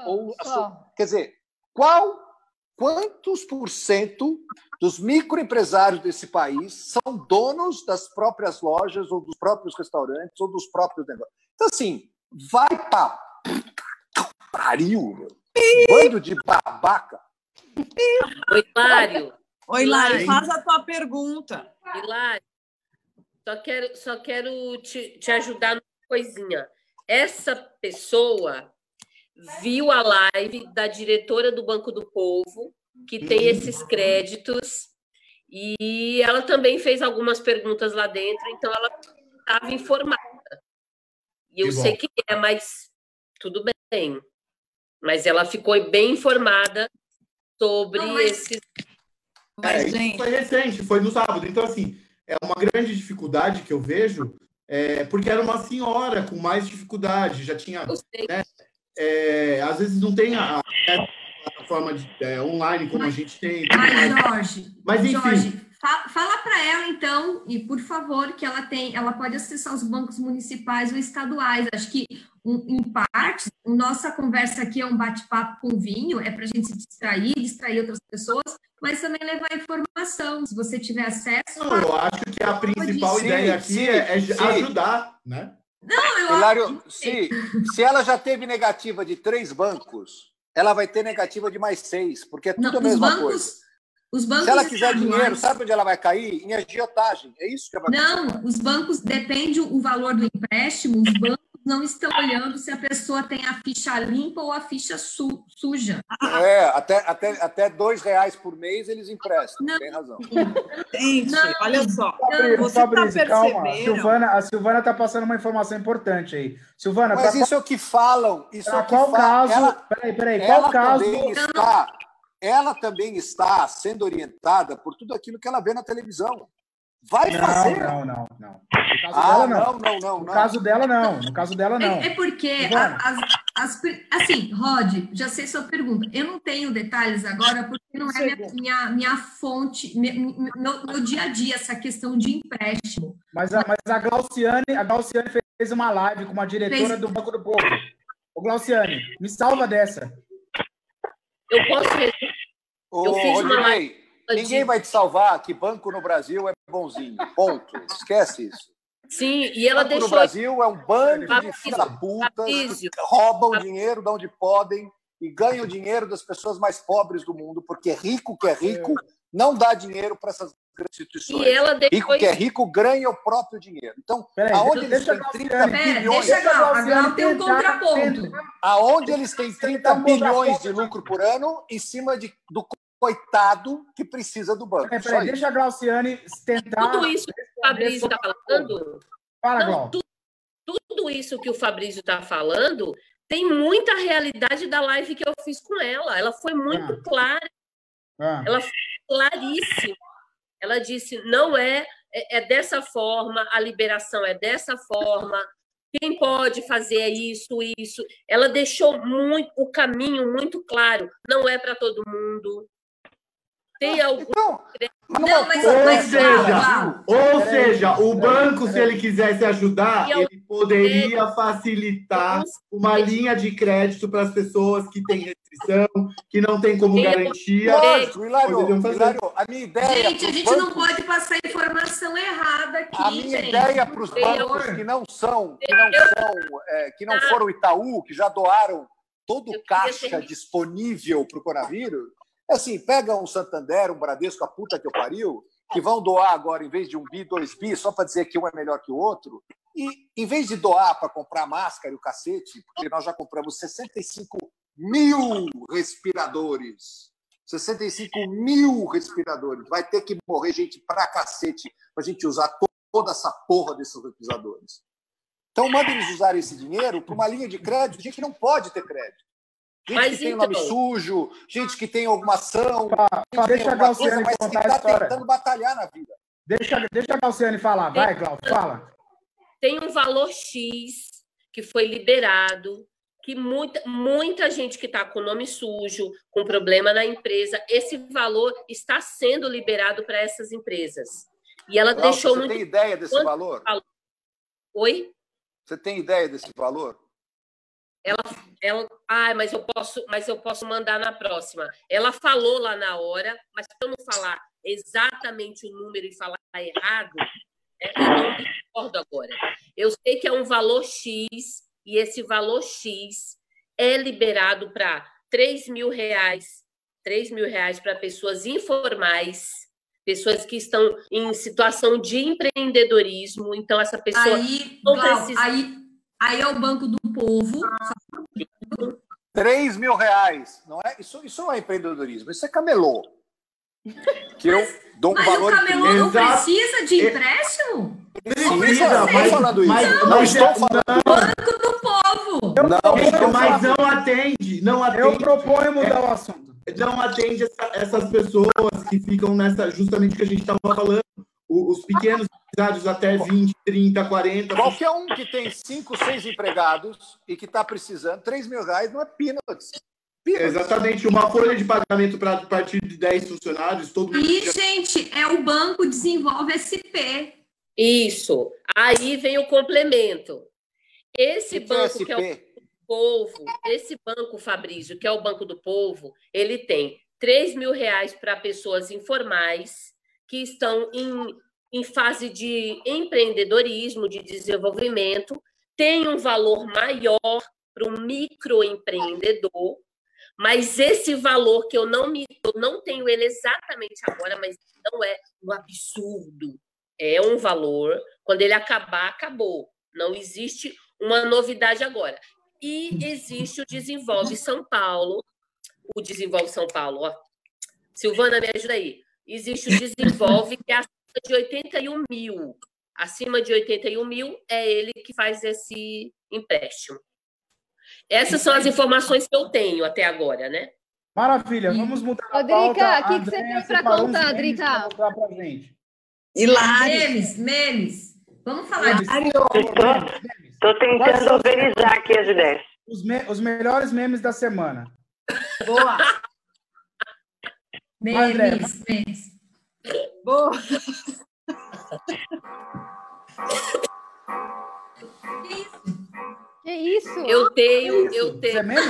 Quer dizer, quantos por cento dos microempresários desse país são donos das próprias lojas ou dos próprios restaurantes ou dos próprios negócios? Então, assim, vai para pariu, bando de babaca. Oi, Hilário, faz a tua pergunta. Hilário. Só quero te ajudar numa coisinha. Essa pessoa viu a live da diretora do Banco do Povo, que tem esses créditos, e ela também fez algumas perguntas lá dentro, então ela estava informada. E eu sei quem é, mas tudo bem. Mas ela ficou bem informada sobre esses... Isso foi recente, foi no sábado. Então, assim... É uma grande dificuldade que eu vejo, porque era uma senhora com mais dificuldade, já tinha... Né, às vezes não tem a plataforma online como a gente tem. Jorge, fala para ela, então, e por favor, que ela pode acessar os bancos municipais ou estaduais. Acho que, em parte, nossa conversa aqui é um bate-papo com vinho, é para a gente se distrair outras pessoas, mas também levar informação, se você tiver acesso... Não, eu acho que a principal ideia aqui é ajudar, né? Não, eu Hilário, acho que... se ela já teve negativa de 3 bancos, ela vai ter negativa de mais 6, porque é tudo a mesma coisa. Os bancos se ela quiser dinheiro, sabe onde ela vai cair? Em agiotagem, é isso que ela vai cair? Não, os bancos, depende o valor do empréstimo, os bancos não estão olhando se a pessoa tem a ficha limpa ou a ficha suja. Até R$2 por mês eles emprestam, tem razão. Gente, olha só. Fabrício, calma. A Silvana está passando uma informação importante aí. Silvana, mas isso é o que falam. Ela também está sendo orientada por tudo aquilo que ela vê na televisão. Vai fazer? Não. No caso dela, não. No caso dela, não. É porque, assim, Rod, já sei sua pergunta. Eu não tenho detalhes agora, porque não é minha fonte, meu dia a dia, essa questão de empréstimo. Mas a Glauciane fez uma live com uma diretora do Banco do Povo. Ô, Glauciane, me salva dessa. Eu posso ver. Eu fiz uma live. Ninguém vai te salvar que banco no Brasil é bonzinho. Ponto. Esquece isso. Sim, e ela deixou... Banco no Brasil é um bando de filha da puta que roubam dinheiro de onde podem e ganham o dinheiro das pessoas mais pobres do mundo, porque rico que é rico não dá dinheiro para essas grandes instituições. E ela deixou... Rico que é rico ganha o próprio dinheiro. Então, aonde eles têm 30 bilhões... Agora tem um contraponto. Aonde eles têm 30 bilhões de lucro por ano em cima do coitado que precisa do banco. Deixa a Glauciane tentar... Tudo isso que o Fabrício está falando... Fala, Glau. Tudo isso que o Fabrício está falando tem muita realidade da live que eu fiz com ela. Ela foi muito clara. Ela foi claríssima. Ela disse, não é dessa forma, a liberação é dessa forma, quem pode fazer é isso. Ela deixou o caminho muito claro. Não é para todo mundo. Tem algum... Ou seja, o banco, se ele quisesse ajudar, ele poderia facilitar uma linha de crédito para as pessoas que têm restrição, que não tem como garantia. Lógico, Hilário, a minha ideia... Gente, a gente não pode passar informação errada aqui, a minha ideia para os bancos que não foram Itaú, que já doaram todo o caixa disponível para o coronavírus, assim, pega um Santander, um Bradesco, a puta que eu pariu, que vão doar agora, em vez de 1 bi, 2 bi, só para dizer que um é melhor que o outro, e em vez de doar para comprar máscara e o cacete, porque nós já compramos 65 mil respiradores. Vai ter que morrer gente pra cacete para a gente usar toda essa porra desses respiradores. Então, manda eles usarem esse dinheiro para uma linha de crédito. A gente não pode ter crédito. Gente que tem nome sujo, gente que tem alguma ação, deixa a Glauciane contar a história. Tentando batalhar na vida. Deixa a Glauciane falar. Vai, Glauciane, fala. Tem um valor X que foi liberado, que muita gente que está com nome sujo, com problema na empresa, esse valor está sendo liberado para essas empresas. E ela deixou muito... Você tem ideia desse valor? Oi? Você tem ideia desse valor? Mas eu posso mandar na próxima. Ela falou lá na hora, mas se eu não falar exatamente o número e falar errado, eu não me recordo agora. Eu sei que é um valor X, e esse valor X é liberado para R$3 mil para pessoas informais, pessoas que estão em situação de empreendedorismo. Então, essa pessoa não precisa... Aí é o Banco do Povo. R$3 mil, não é? Isso não é empreendedorismo, isso é camelô. Que eu dou um valor... Mas o camelô não precisa de empréstimo? Não estou falando isso. Não estou falando. Banco do Povo. Não atende. Eu proponho mudar o assunto. Não atende essas pessoas que ficam nessa... Justamente o que a gente estava falando. Os pequenos empresários até 20, 30, 40... Qualquer um que tem 5, 6 empregados e que está precisando, R$3 mil não é peanuts. Exatamente, uma folha de pagamento para a partir de 10 funcionários... gente, é o Banco Desenvolve SP. Isso, aí vem o complemento. Esse banco que é o Banco do Povo, esse banco, Fabrício, que é o Banco do Povo, ele tem R$3 mil para pessoas informais, que estão em fase de empreendedorismo, de desenvolvimento, tem um valor maior para o microempreendedor, mas esse valor que eu não tenho ele exatamente agora, mas não é um absurdo, é um valor, quando ele acabar, acabou, não existe uma novidade agora. E existe o Desenvolve São Paulo, ó. Silvana, me ajuda aí. Existe o Desenvolve, que é acima de 81 mil. Acima de 81 mil é ele que faz esse empréstimo. Essas são as informações que eu tenho até agora, né? Maravilha, vamos mudar a pauta. Drica, o que você tem para contar, Drica? Hilário. Memes. Vamos falar disso. Estou tentando organizar aqui as ideias. Os melhores memes da semana. Boa. Memes. Boa. Que isso? Eu tenho. Você é meme?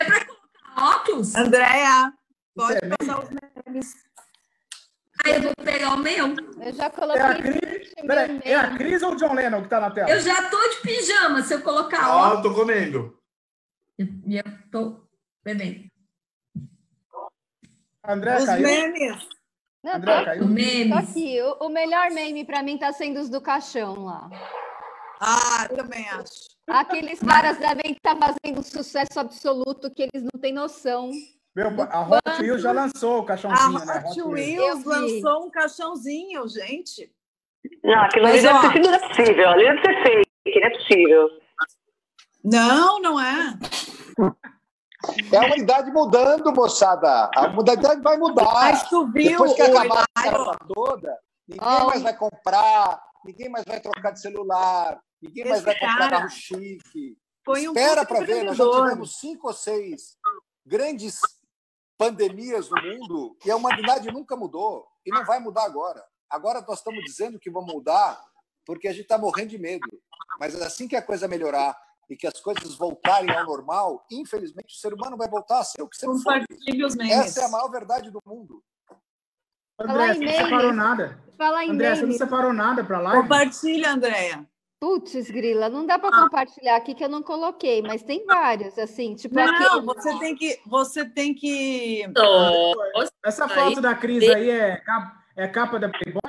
É para colocar óculos? Andréia, pode passar os memes. Eu vou pegar o meu. Eu já coloquei. É a Cris ou o John Lennon que tá na tela? Eu já tô de pijama, se eu colocar óculos. Ah, eu tô comendo. Eu tô bebendo. André, os caiu. Memes. Não, André, tá, caiu. Memes. Tô aqui. O melhor meme pra mim tá sendo os do caixão lá. Ah, eu também acho. Aqueles caras devem estar fazendo sucesso absoluto que eles não têm noção. Meu, a Hot Wheels já lançou o caixãozinho, né? A Hot Wheels lançou um caixãozinho, gente. Não, aquilo ali deve ter sido, não é possível. Ali deve ser fake, não é possível. Não é. É a humanidade mudando, moçada. A humanidade vai mudar. Mas tu viu, depois que acabar a guerra toda, ninguém mais vai comprar, ninguém mais vai trocar de celular, ninguém mais vai comprar carro chique. Espera para ver, nós já tivemos 5 ou 6 grandes pandemias no mundo e a humanidade nunca mudou e não vai mudar agora. Agora nós estamos dizendo que vamos mudar porque a gente está morrendo de medo. Mas assim que a coisa melhorar e que as coisas voltarem ao normal, infelizmente o ser humano vai voltar a ser o que você não foi. Essa é a maior verdade do mundo. Andréia, você não separou nada. Andréia, você não separou nada para lá. Compartilha, Andréia. Putz, grila, não dá para compartilhar aqui que eu não coloquei, mas tem vários, assim, tipo... Você tem que... Essa foto aí, da Cris aí é capa da Playboy?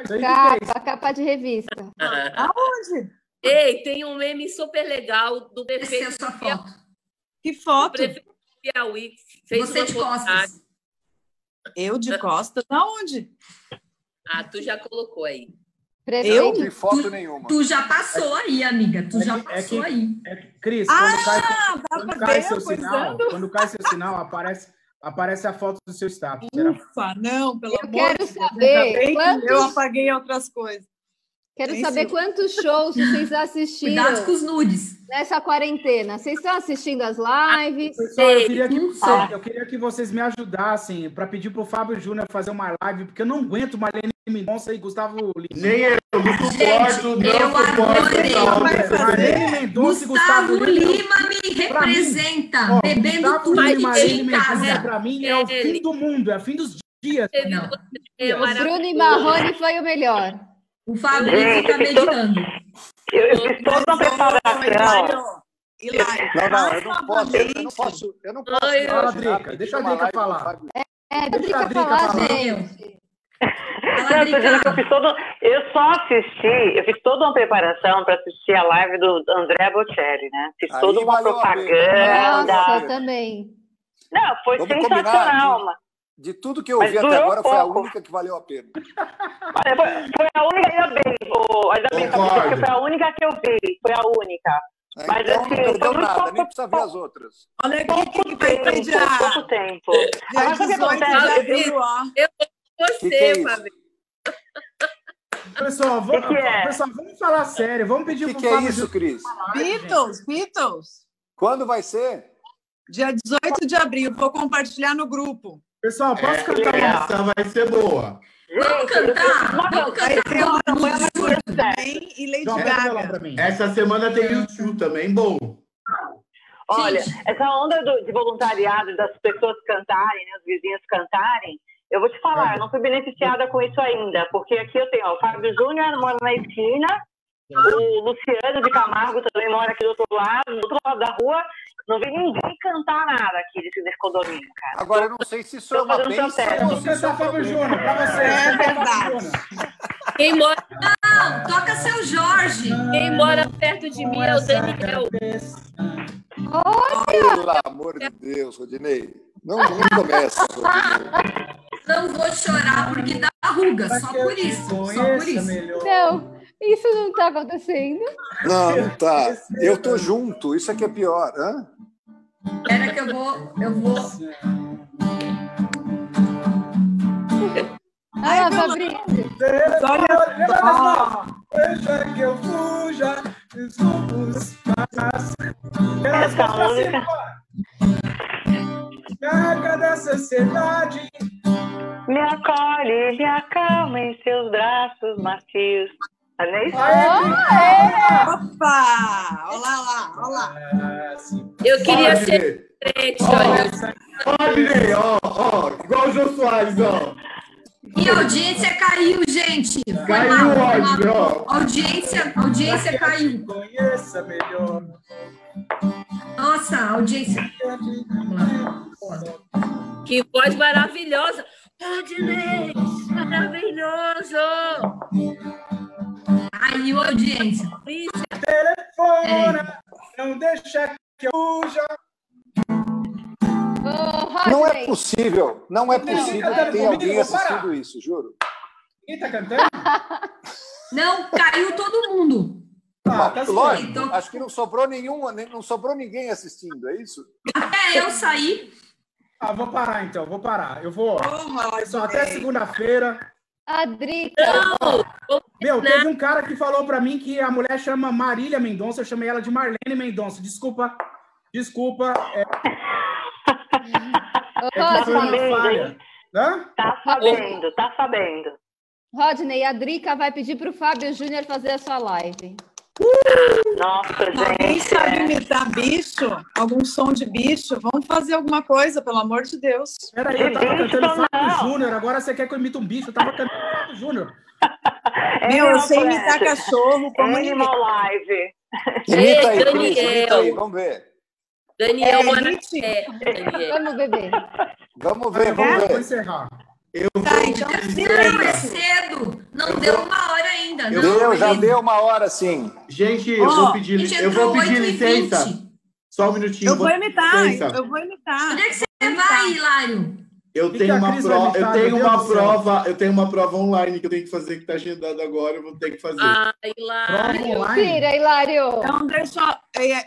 Capa de revista. Aonde? Ei, tem um meme super legal do prefeito... Essa foto. Que foto? O prefeito de Piauí fez você de postagem. Costas. Eu de costas? Aonde? Ah, tu já colocou aí. Prefeito. Eu não vi foto nenhuma. Tu já passou aí, amiga. Tu já passou aí. Cris, quando cai seu sinal, aparece a foto do seu status. Ufa, não, pelo amor de Deus. Eu quero saber. Eu apaguei outras coisas. Quero saber quantos shows vocês assistiram. Cuidado com os nudes. Nessa quarentena. Vocês estão assistindo as lives? Pessoal, eu queria que vocês me ajudassem para pedir para o Fábio Júnior fazer uma live, porque eu não aguento mais ler Mendonça e Gustavo Lima. Nem eu, não suporto. Gustavo Lima me representa. Mim, ó, bebendo Gustavo tudo Lima, de casa. Para mim é o fim do mundo, é o fim dos dias. O Bruno e Marrone foi o melhor. O Fabrício está meditando. Eu fiz toda uma preparação. Eu não posso. Deixa a Drica falar. Deixa a Drica falar, gente. Eu fiz toda uma preparação para assistir a live do André Bocelli, né? Fiz aí toda uma propaganda. Nossa, eu também. Não, foi sensacional. De tudo que eu ouvi até agora, foi a única que valeu a pena. Foi a única, ainda bem, foi a única que eu vi. Mas então, assim, não perdeu nada, nem precisa ver as outras. Olha aqui, pouco tempo. Mas o que acontece? Você, Fabrício. Pessoal, vamos falar sério. Vamos pedir para o Fábio. O que é isso, Cris? Beatles. Quando vai ser? Dia 18 de abril. Vou compartilhar no grupo. Pessoal, posso cantar uma música? Vai ser boa. Vamos cantar. E Lady Gaga. Essa semana tem YouTube também. Bom. Olha, essa onda de voluntariado, das pessoas cantarem, né, os vizinhos cantarem, eu vou te falar, eu não fui beneficiada com isso ainda, porque aqui eu tenho o Fábio Júnior, mora na esquina, o Luciano de Camargo também mora aqui do outro lado da rua, não vi ninguém cantar nada aqui desse condomínio, cara. Agora eu não sei se sou uma bênção ou se sou o Fábio Júnior, pra você. É verdade. Quem mora... Não, toca seu Jorge. Quem mora perto de mim é o Daniel. Olha! Pelo amor de Deus, Rodinei. Não começa, Rodinei. Não vou chorar porque dá ruga, só por isso. Melhor. Não, isso não está acontecendo. Não está. Eu estou junto, isso aqui é pior. Hã? Espera que eu vou... Ai, Fabrício. Veja que eu fuja, somos paz. Carga da sociedade. Me acolhe, me acalma em seus braços macios. Olha isso. Opa! Olá. Eu queria ser diferente, olha. Ó, igual o Jô Soares, ó. E a audiência caiu, gente. Caiu, ó. Audiência caiu. Conheça melhor. Nossa, a audiência. Que voz maravilhosa. Rodney, maravilhoso. Aí, audiência. Telefona, não deixa que eu fuja. Não é possível, ter alguém assistindo isso, juro. Quem tá cantando? Não, caiu todo mundo. Tá lógico, então... acho que não sobrou ninguém assistindo, é isso? Até eu saí. Vou parar. Eu vou. Só até segunda-feira. A Drica. Meu, teve um cara que falou pra mim que a mulher chama Marília Mendonça, eu chamei ela de Marlene Mendonça. Desculpa. Tá sabendo. Rodney, a Drica vai pedir pro Fábio Júnior fazer a sua live. Nossa, gente. Alguém sabe imitar bicho? Algum som de bicho? Vamos fazer alguma coisa, pelo amor de Deus. Peraí, eu tava cantando o Fábio Júnior, agora você quer que eu imite um bicho? Eu tava cantando o Fábio Júnior. Meu, eu sei imitar cachorro. Como animal live. Imita aí, Daniel. Vamos ver. Daniel, Vamos ver. Vou encerrar. Cedo. Não deu uma hora ainda. Já deu uma hora, sim. Gente, eu vou pedir licença. Só um minutinho. Eu vou imitar. Onde é que você vai, Hilário? Eu tenho uma prova online que eu tenho que fazer, que está agendada agora, eu vou ter que fazer. Ah, Hilário. Então deixa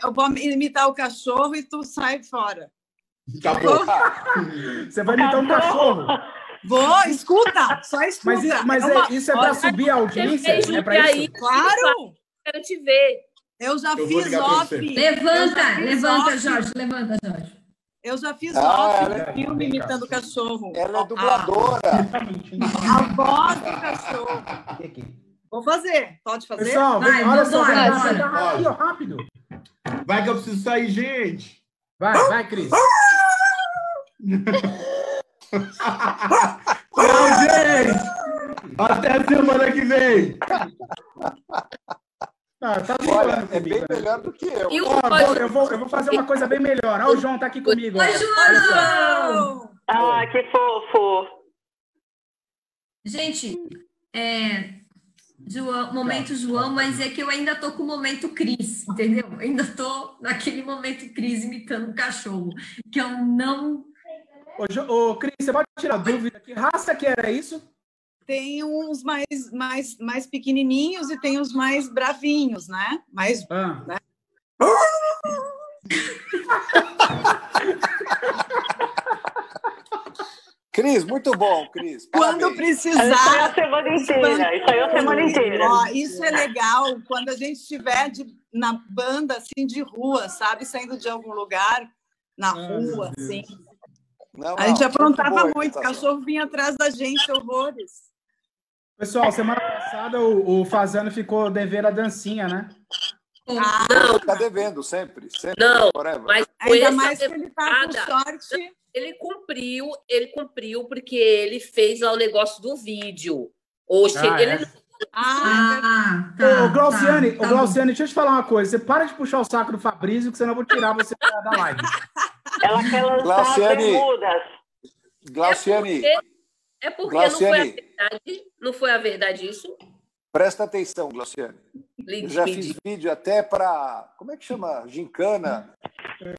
eu vou imitar o cachorro e tu sai fora. Acabou. Você vai imitar um cachorro? Vou, só escuta. Mas isso é para subir a audiência? É para isso? Claro! Quero te ver. Eu já fiz off. Levanta, Jorge. Eu já fiz off filme imitando cachorro. Ela é dubladora. A voz do cachorro. Vou fazer. Pode fazer? Pessoal, olha só. Rápido. Vai que eu preciso sair, gente. Vai, Cris. Gente. Até a semana que vem. Olha, é bem melhor do que eu. Eu vou fazer uma coisa bem melhor. Olha, o João tá aqui comigo. Oi, João! Ah, que fofo! Gente, João, mas é que eu ainda tô com o momento Cris, entendeu? Eu ainda tô naquele momento Cris imitando um cachorro, que eu não... Ô, Cris, você pode tirar dúvida? Que raça que era isso? Tem uns mais pequenininhos e tem uns mais bravinhos, né? Né? Cris, muito bom, Cris. Parabéns. Quando precisar... Isso aí é a semana inteira. Ó, isso é legal, quando a gente estiver na banda, assim, de rua, sabe? Saindo de algum lugar, na rua, assim. A gente aprontava muito, o cachorro vinha atrás da gente, horrores. Pessoal, semana passada o Fazano ficou devendo a dancinha, né? Ah, tá devendo sempre. Não, mas ainda mais que ele tá com sorte. Ele cumpriu porque ele fez lá o negócio do vídeo. Glauciane, deixa eu te falar uma coisa. Você para de puxar o saco do Fabrício, que senão eu vou tirar você da live. Ela quer lançar bermudas. Glauciane... Não foi a verdade isso? Presta atenção, Glauciane. Eu já fiz vídeo até para... Como é que chama? Gincana.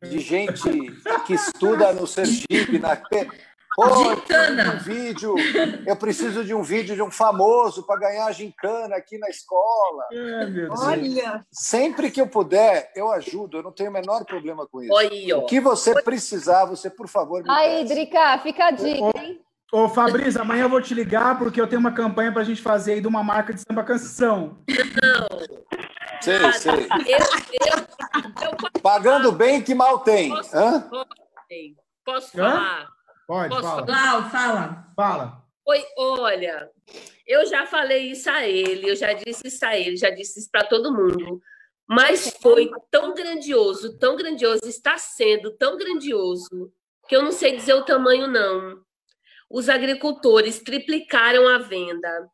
De gente que estuda no Sergipe. Gincana! Eu preciso de um vídeo de um famoso para ganhar a gincana aqui na escola. Olha! Sempre que eu puder, eu ajudo. Eu não tenho o menor problema com isso. O que você precisar, você, por favor, me peça. Aí, Drica, fica a dica, hein? Ô, Fabrício, amanhã eu vou te ligar porque eu tenho uma campanha pra gente fazer aí de uma marca de samba canção. Não. Sei, sei. Eu pagando bem que mal tem. Posso falar? Pode, fala. Oi, olha, eu já falei isso a ele, eu já disse isso a ele, já disse isso para todo mundo, mas foi tão grandioso, está sendo tão grandioso, que eu não sei dizer o tamanho, não. Os agricultores triplicaram a venda.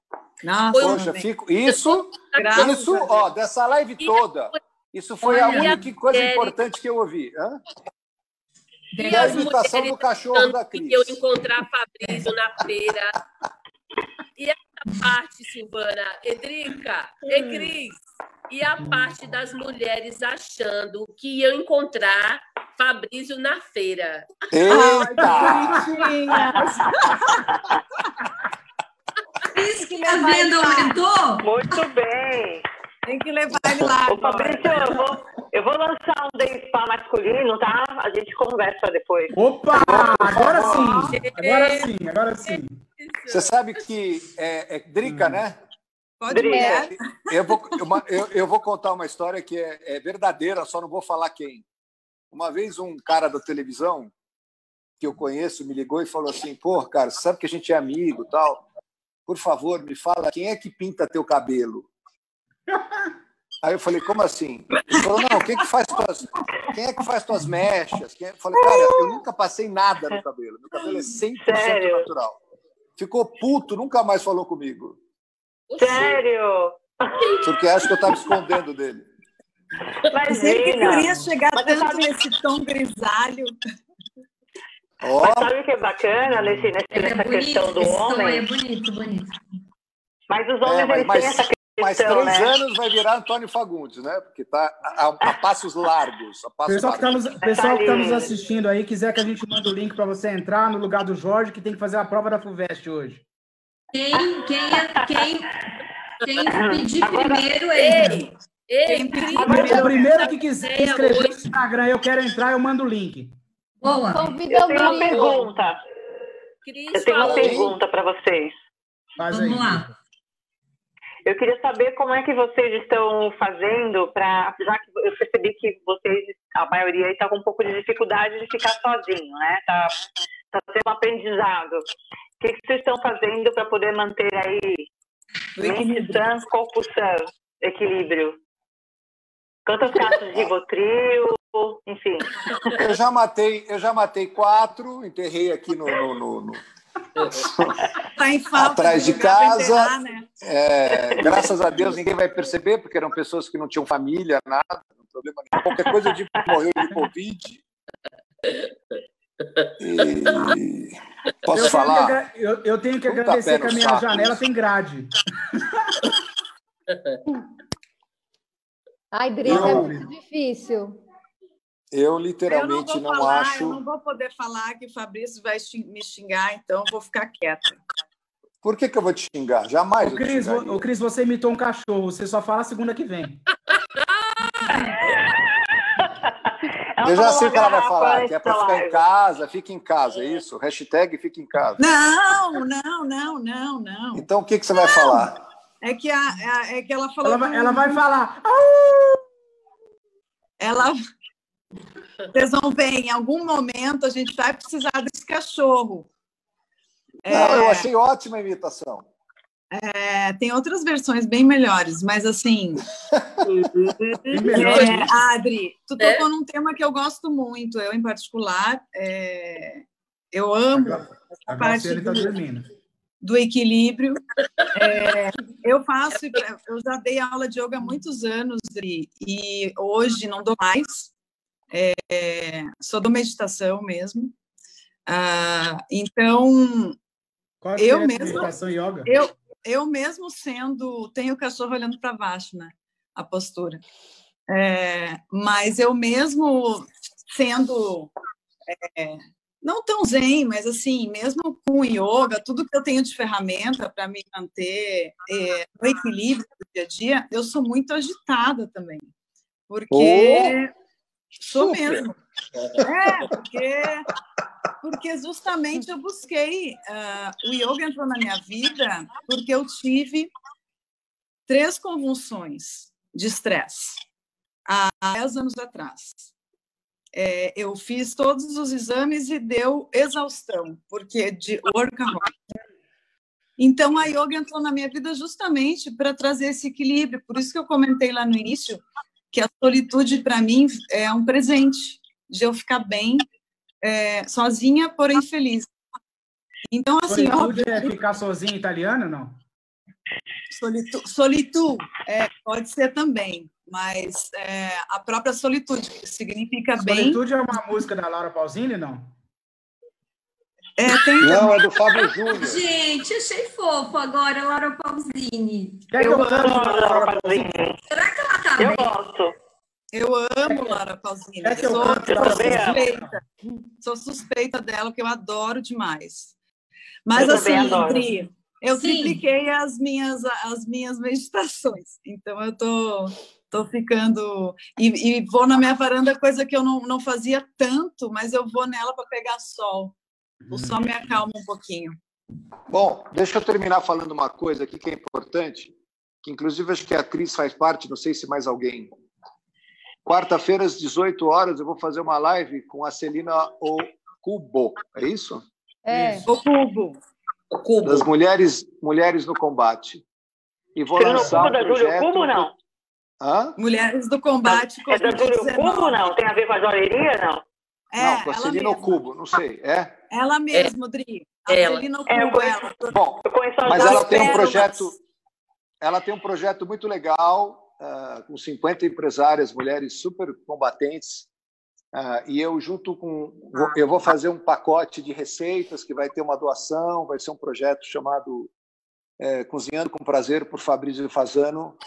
Nossa, poxa, fico... Isso, ó, dessa live toda, isso foi a única coisa importante que eu ouvi. Hã? E a imitação do cachorro da Cris. Eu encontrar Fabrício na feira. E essa parte, Silvana, Drica, Cris, e a parte das mulheres achando que iam encontrar Fabrício na feira. Eita! Isso que tá vendo, aumentou? Muito bem. Tem que levar ele lá. Ô, Fabrício, eu vou lançar um day spa masculino, tá? A gente conversa depois. Opa! Agora sim! Agora sim. Você sabe que é Drica, né? Pode ser. Eu vou contar uma história que é verdadeira, só não vou falar quem. Uma vez um cara da televisão que eu conheço me ligou e falou assim, pô, cara, você sabe que a gente é amigo e tal? Por favor, me fala, quem é que pinta teu cabelo? Aí eu falei, como assim? Ele falou, não, quem é que faz tuas mechas? Eu falei, cara, eu nunca passei nada no cabelo. Meu cabelo é 100% sério? Natural. Ficou puto, nunca mais falou comigo. Sério? Porque acho que eu estava escondendo dele. Mas ele queria chegar tanto nesse tom grisalho. Oh. Mas sabe o que é bacana nessa questão do homem? É bonito. Mas os homens eles têm essa questão. Mas 3 anos vai virar Antônio Fagundes, né? Porque está a passos largos. Pessoal que está nos assistindo aí, quiser que a gente mande o link para você entrar no lugar do Jorge, que tem que fazer a prova da FUVEST hoje. Quem pedir agora, primeiro é ele. O primeiro que quiser escrever no Instagram, eu quero entrar, eu mando o link. Boa. Eu tenho uma pergunta. Para vocês. Vamos lá. Eu queria saber como é que vocês estão fazendo para... Já que eu percebi que vocês, a maioria, está com um pouco de dificuldade de ficar sozinho, né? Está sendo um aprendizado. O que vocês estão fazendo para poder manter aí mente sã, corpo sã, equilíbrio? Quantos casos de Rivotril? Enfim. Eu já matei 4, enterrei aqui tá em falta atrás de casa. Enterrar, né? Graças a Deus ninguém vai perceber, porque eram pessoas que não tinham família, nada, não problema nenhum. Qualquer coisa eu digo que morreu de Covid. E... Posso falar? Eu tenho que agradecer que a minha janela tem grade. Ai, Drica, é muito difícil. Eu literalmente não acho. Eu não vou poder falar que o Fabrício vai me xingar, então eu vou ficar quieta. Por que eu vou te xingar? Jamais. Cris, você imitou um cachorro, você só fala segunda que vem. Eu já sei o que ela vai falar, que é para ficar em casa, fica em casa, é isso? Hashtag fica em casa. Não. Então o que você vai falar? É que ela falou. Ela vai falar. Vocês vão ver, em algum momento a gente vai precisar desse cachorro. Não, eu achei ótima a imitação. Tem outras versões bem melhores, mas assim... Adri, tu tocou num tema que eu gosto muito, eu em particular, eu amo a parte do equilíbrio. Eu já dei aula de yoga há muitos anos, Adri, e hoje não dou mais. Sou do meditação mesmo. Então, qual eu é mesmo. Meditação e yoga? Eu mesmo sendo. Tenho o cachorro olhando para baixo, né? A postura. Mas eu mesmo sendo. Não tão zen, mas assim, mesmo com yoga, tudo que eu tenho de ferramenta para me manter no equilíbrio do dia a dia, eu sou muito agitada também. Porque. Sou mesmo. Porque Porque justamente eu busquei, o yoga entrou na minha vida porque eu tive 3 convulsões de estresse há 10 anos atrás. É, eu fiz todos os exames e deu exaustão, porque de workaholic. Então, a yoga entrou na minha vida justamente para trazer esse equilíbrio. Por isso que eu comentei lá no início que a solitude, para mim, é um presente de eu ficar bem, sozinha, porém feliz. Então, assim... Solitude é ficar sozinha em italiano, não? Solitu pode ser também, mas a própria solitude, que significa bem... Solitude é uma música da Laura Pausini, não? É, tem... Não, é do Fábio Júnior. Gente, achei fofo agora a Laura Pausini. Eu amo a Laura Pausini. Será que ela tá bem? Eu gosto. Eu amo Laura Pausini. Sou suspeita dela, que eu adoro demais. Mas eu assim, adoro. Eu tripliquei as minhas meditações. Então, eu tô ficando... E vou na minha varanda, coisa que eu não fazia tanto, mas eu vou nela para pegar sol. O sol me acalma um pouquinho. Bom, deixa eu terminar falando uma coisa aqui que é importante, que inclusive acho que a Cris faz parte, não sei se mais alguém. Quarta-feira, às 18 horas, eu vou fazer uma live com a Celina Okubo, é isso? É, Okubo. Das mulheres no combate. E vou lançar um projeto... Okubo, não? Hã? Mulheres do combate... É da Okubo, não? Tem a ver com a joalheria, não? Não, com a Celina Okubo, não sei. É? Ela mesma, Dri. A Celina Okubo, ela. Bom, mas ela tem um projeto... Ela tem um projeto muito legal, com 50 empresárias, mulheres super combatentes, e eu junto com... Eu vou fazer um pacote de receitas que vai ter uma doação, vai ser um projeto chamado Cozinhando com Prazer, por Fabrício Fasano.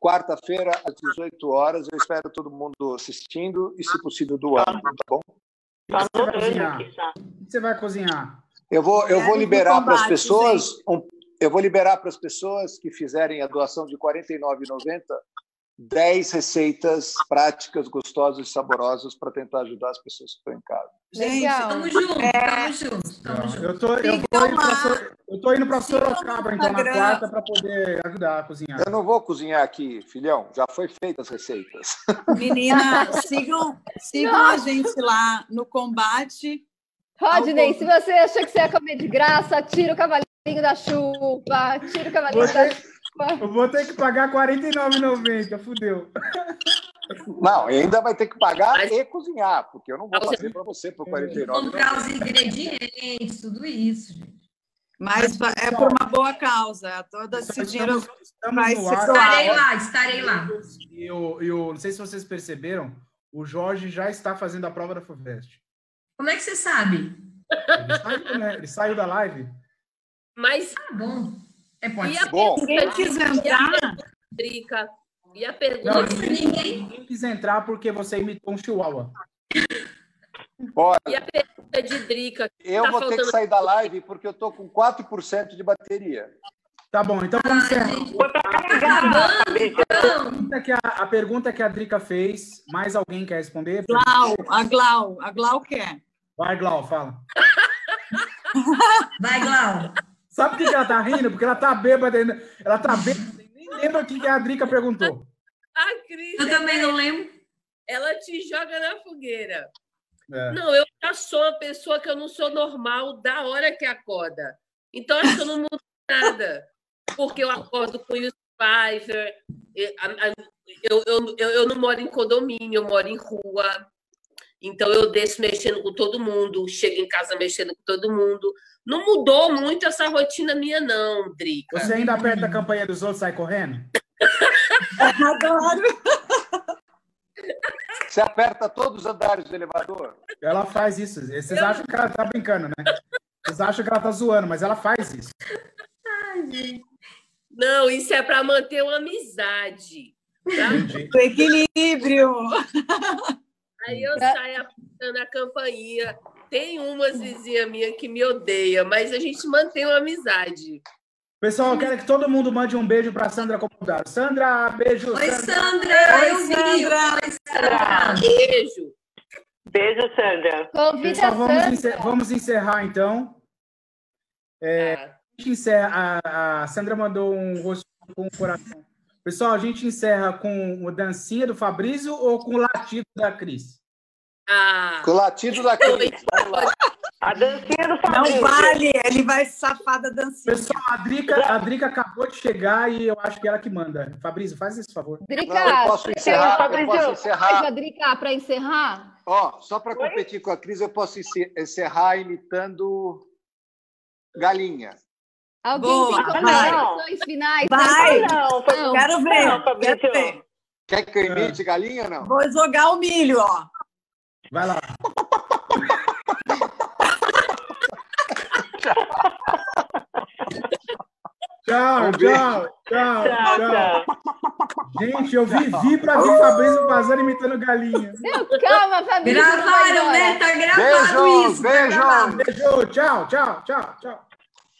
Quarta-feira, às 18 horas. Eu espero todo mundo assistindo e, se possível, doando, tá bom? Você vai cozinhar? Você vai cozinhar? Eu vou liberar para as pessoas... Eu vou liberar para as pessoas que fizerem a doação de R$ 49,90 10 receitas práticas, gostosas e saborosas para tentar ajudar as pessoas que estão em casa. Gente, estamos juntos. Eu estou indo para Sorocaba, então, na quarta, para poder ajudar a cozinhar. Eu não vou cozinhar aqui, filhão. Já foi feita as receitas. Menina, sigam a gente lá no combate. Rodney, se você achou que você ia comer de graça, tira o cavalinho da chuva, tira o cavalinho da chuva. Eu vou ter que pagar R$ 49,90, fudeu. Não, ainda vai ter que pagar e cozinhar, porque eu não vou fazer para você por R$ 49,90. Comprar os ingredientes, tudo isso, gente. Mas é por uma boa causa. Todo esse dinheiro vai ser doado. Estarei lá. Eu não sei se vocês perceberam, o Jorge já está fazendo a prova da FUVEST. Como é que você sabe? Ele saiu da live. Mas bom. É pode ser. Ninguém quis entrar. Drica. E a pergunta ninguém quis entrar porque você imitou um chihuahua. Bora. E a pergunta de Drica. Eu vou ter que sair da live porque eu tô com 4% de bateria. Tá bom, então vamos encerrar. A pergunta que a Drica fez, mais alguém quer responder? A Glau quer. Vai, Glau, fala. Vai, Glau. Sabe por que ela tá rindo? Porque ela tá bêbada ainda. Ela tá bêbada e nem lembra o que a Drica perguntou. A Cris, eu também não lembro. Ela te joga na fogueira. É. Não, eu já sou uma pessoa que eu não sou normal da hora que acorda. Então, acho que eu não mudo nada. Porque eu acordo com o Survivor, eu não moro em condomínio, eu moro em rua. Então, eu desço mexendo com todo mundo, chego em casa mexendo com todo mundo. Não mudou muito essa rotina minha, não, Drica. Você ainda aperta a campanha dos outros e sai correndo? Adoro! Você aperta todos os andares do elevador? Ela faz isso. Vocês acham que ela tá brincando, né? Vocês acham que ela tá zoando, mas ela faz isso. Ai, gente. Não, isso é para manter uma amizade. Tá? O equilíbrio! Aí eu saio apontando a campainha. Tem umas vizinhas minhas que me odeiam, mas a gente mantém uma amizade. Pessoal, eu quero que todo mundo mande um beijo para Sandra Comodaro. Sandra, beijo. Oi, Sandra. Oi, Sandra. Beijo. Beijo, Sandra. Pessoal, vamos encerrar, então. A gente encerra, a Sandra mandou um rosto com um coração. Pessoal, a gente encerra com o dancinha do Fabrício ou com o latido da Cris? Com o latido da Cris. Vamos lá. A dancinha do Fabrício. Não vale, ele vai safar da dancinha. Pessoal, a Drica acabou de chegar e eu acho que é ela que manda. Fabrício, faz esse favor. Drica, eu posso encerrar. Drica, para encerrar? Ó, só para competir com a Cris, eu posso encerrar imitando galinha. Alguém tem considerações finais? Vai! Não. Quero ver. Não, quero ver. Quer que eu imite galinha ou não? Vou jogar o milho, ó. Vai lá. Tchau. Gente, eu vivi pra ver o Fabrício passando imitando galinha. Não, calma, Fabrício. Gravaram, né? Tá gravado. Beijo, isso. Beijo. Tchau.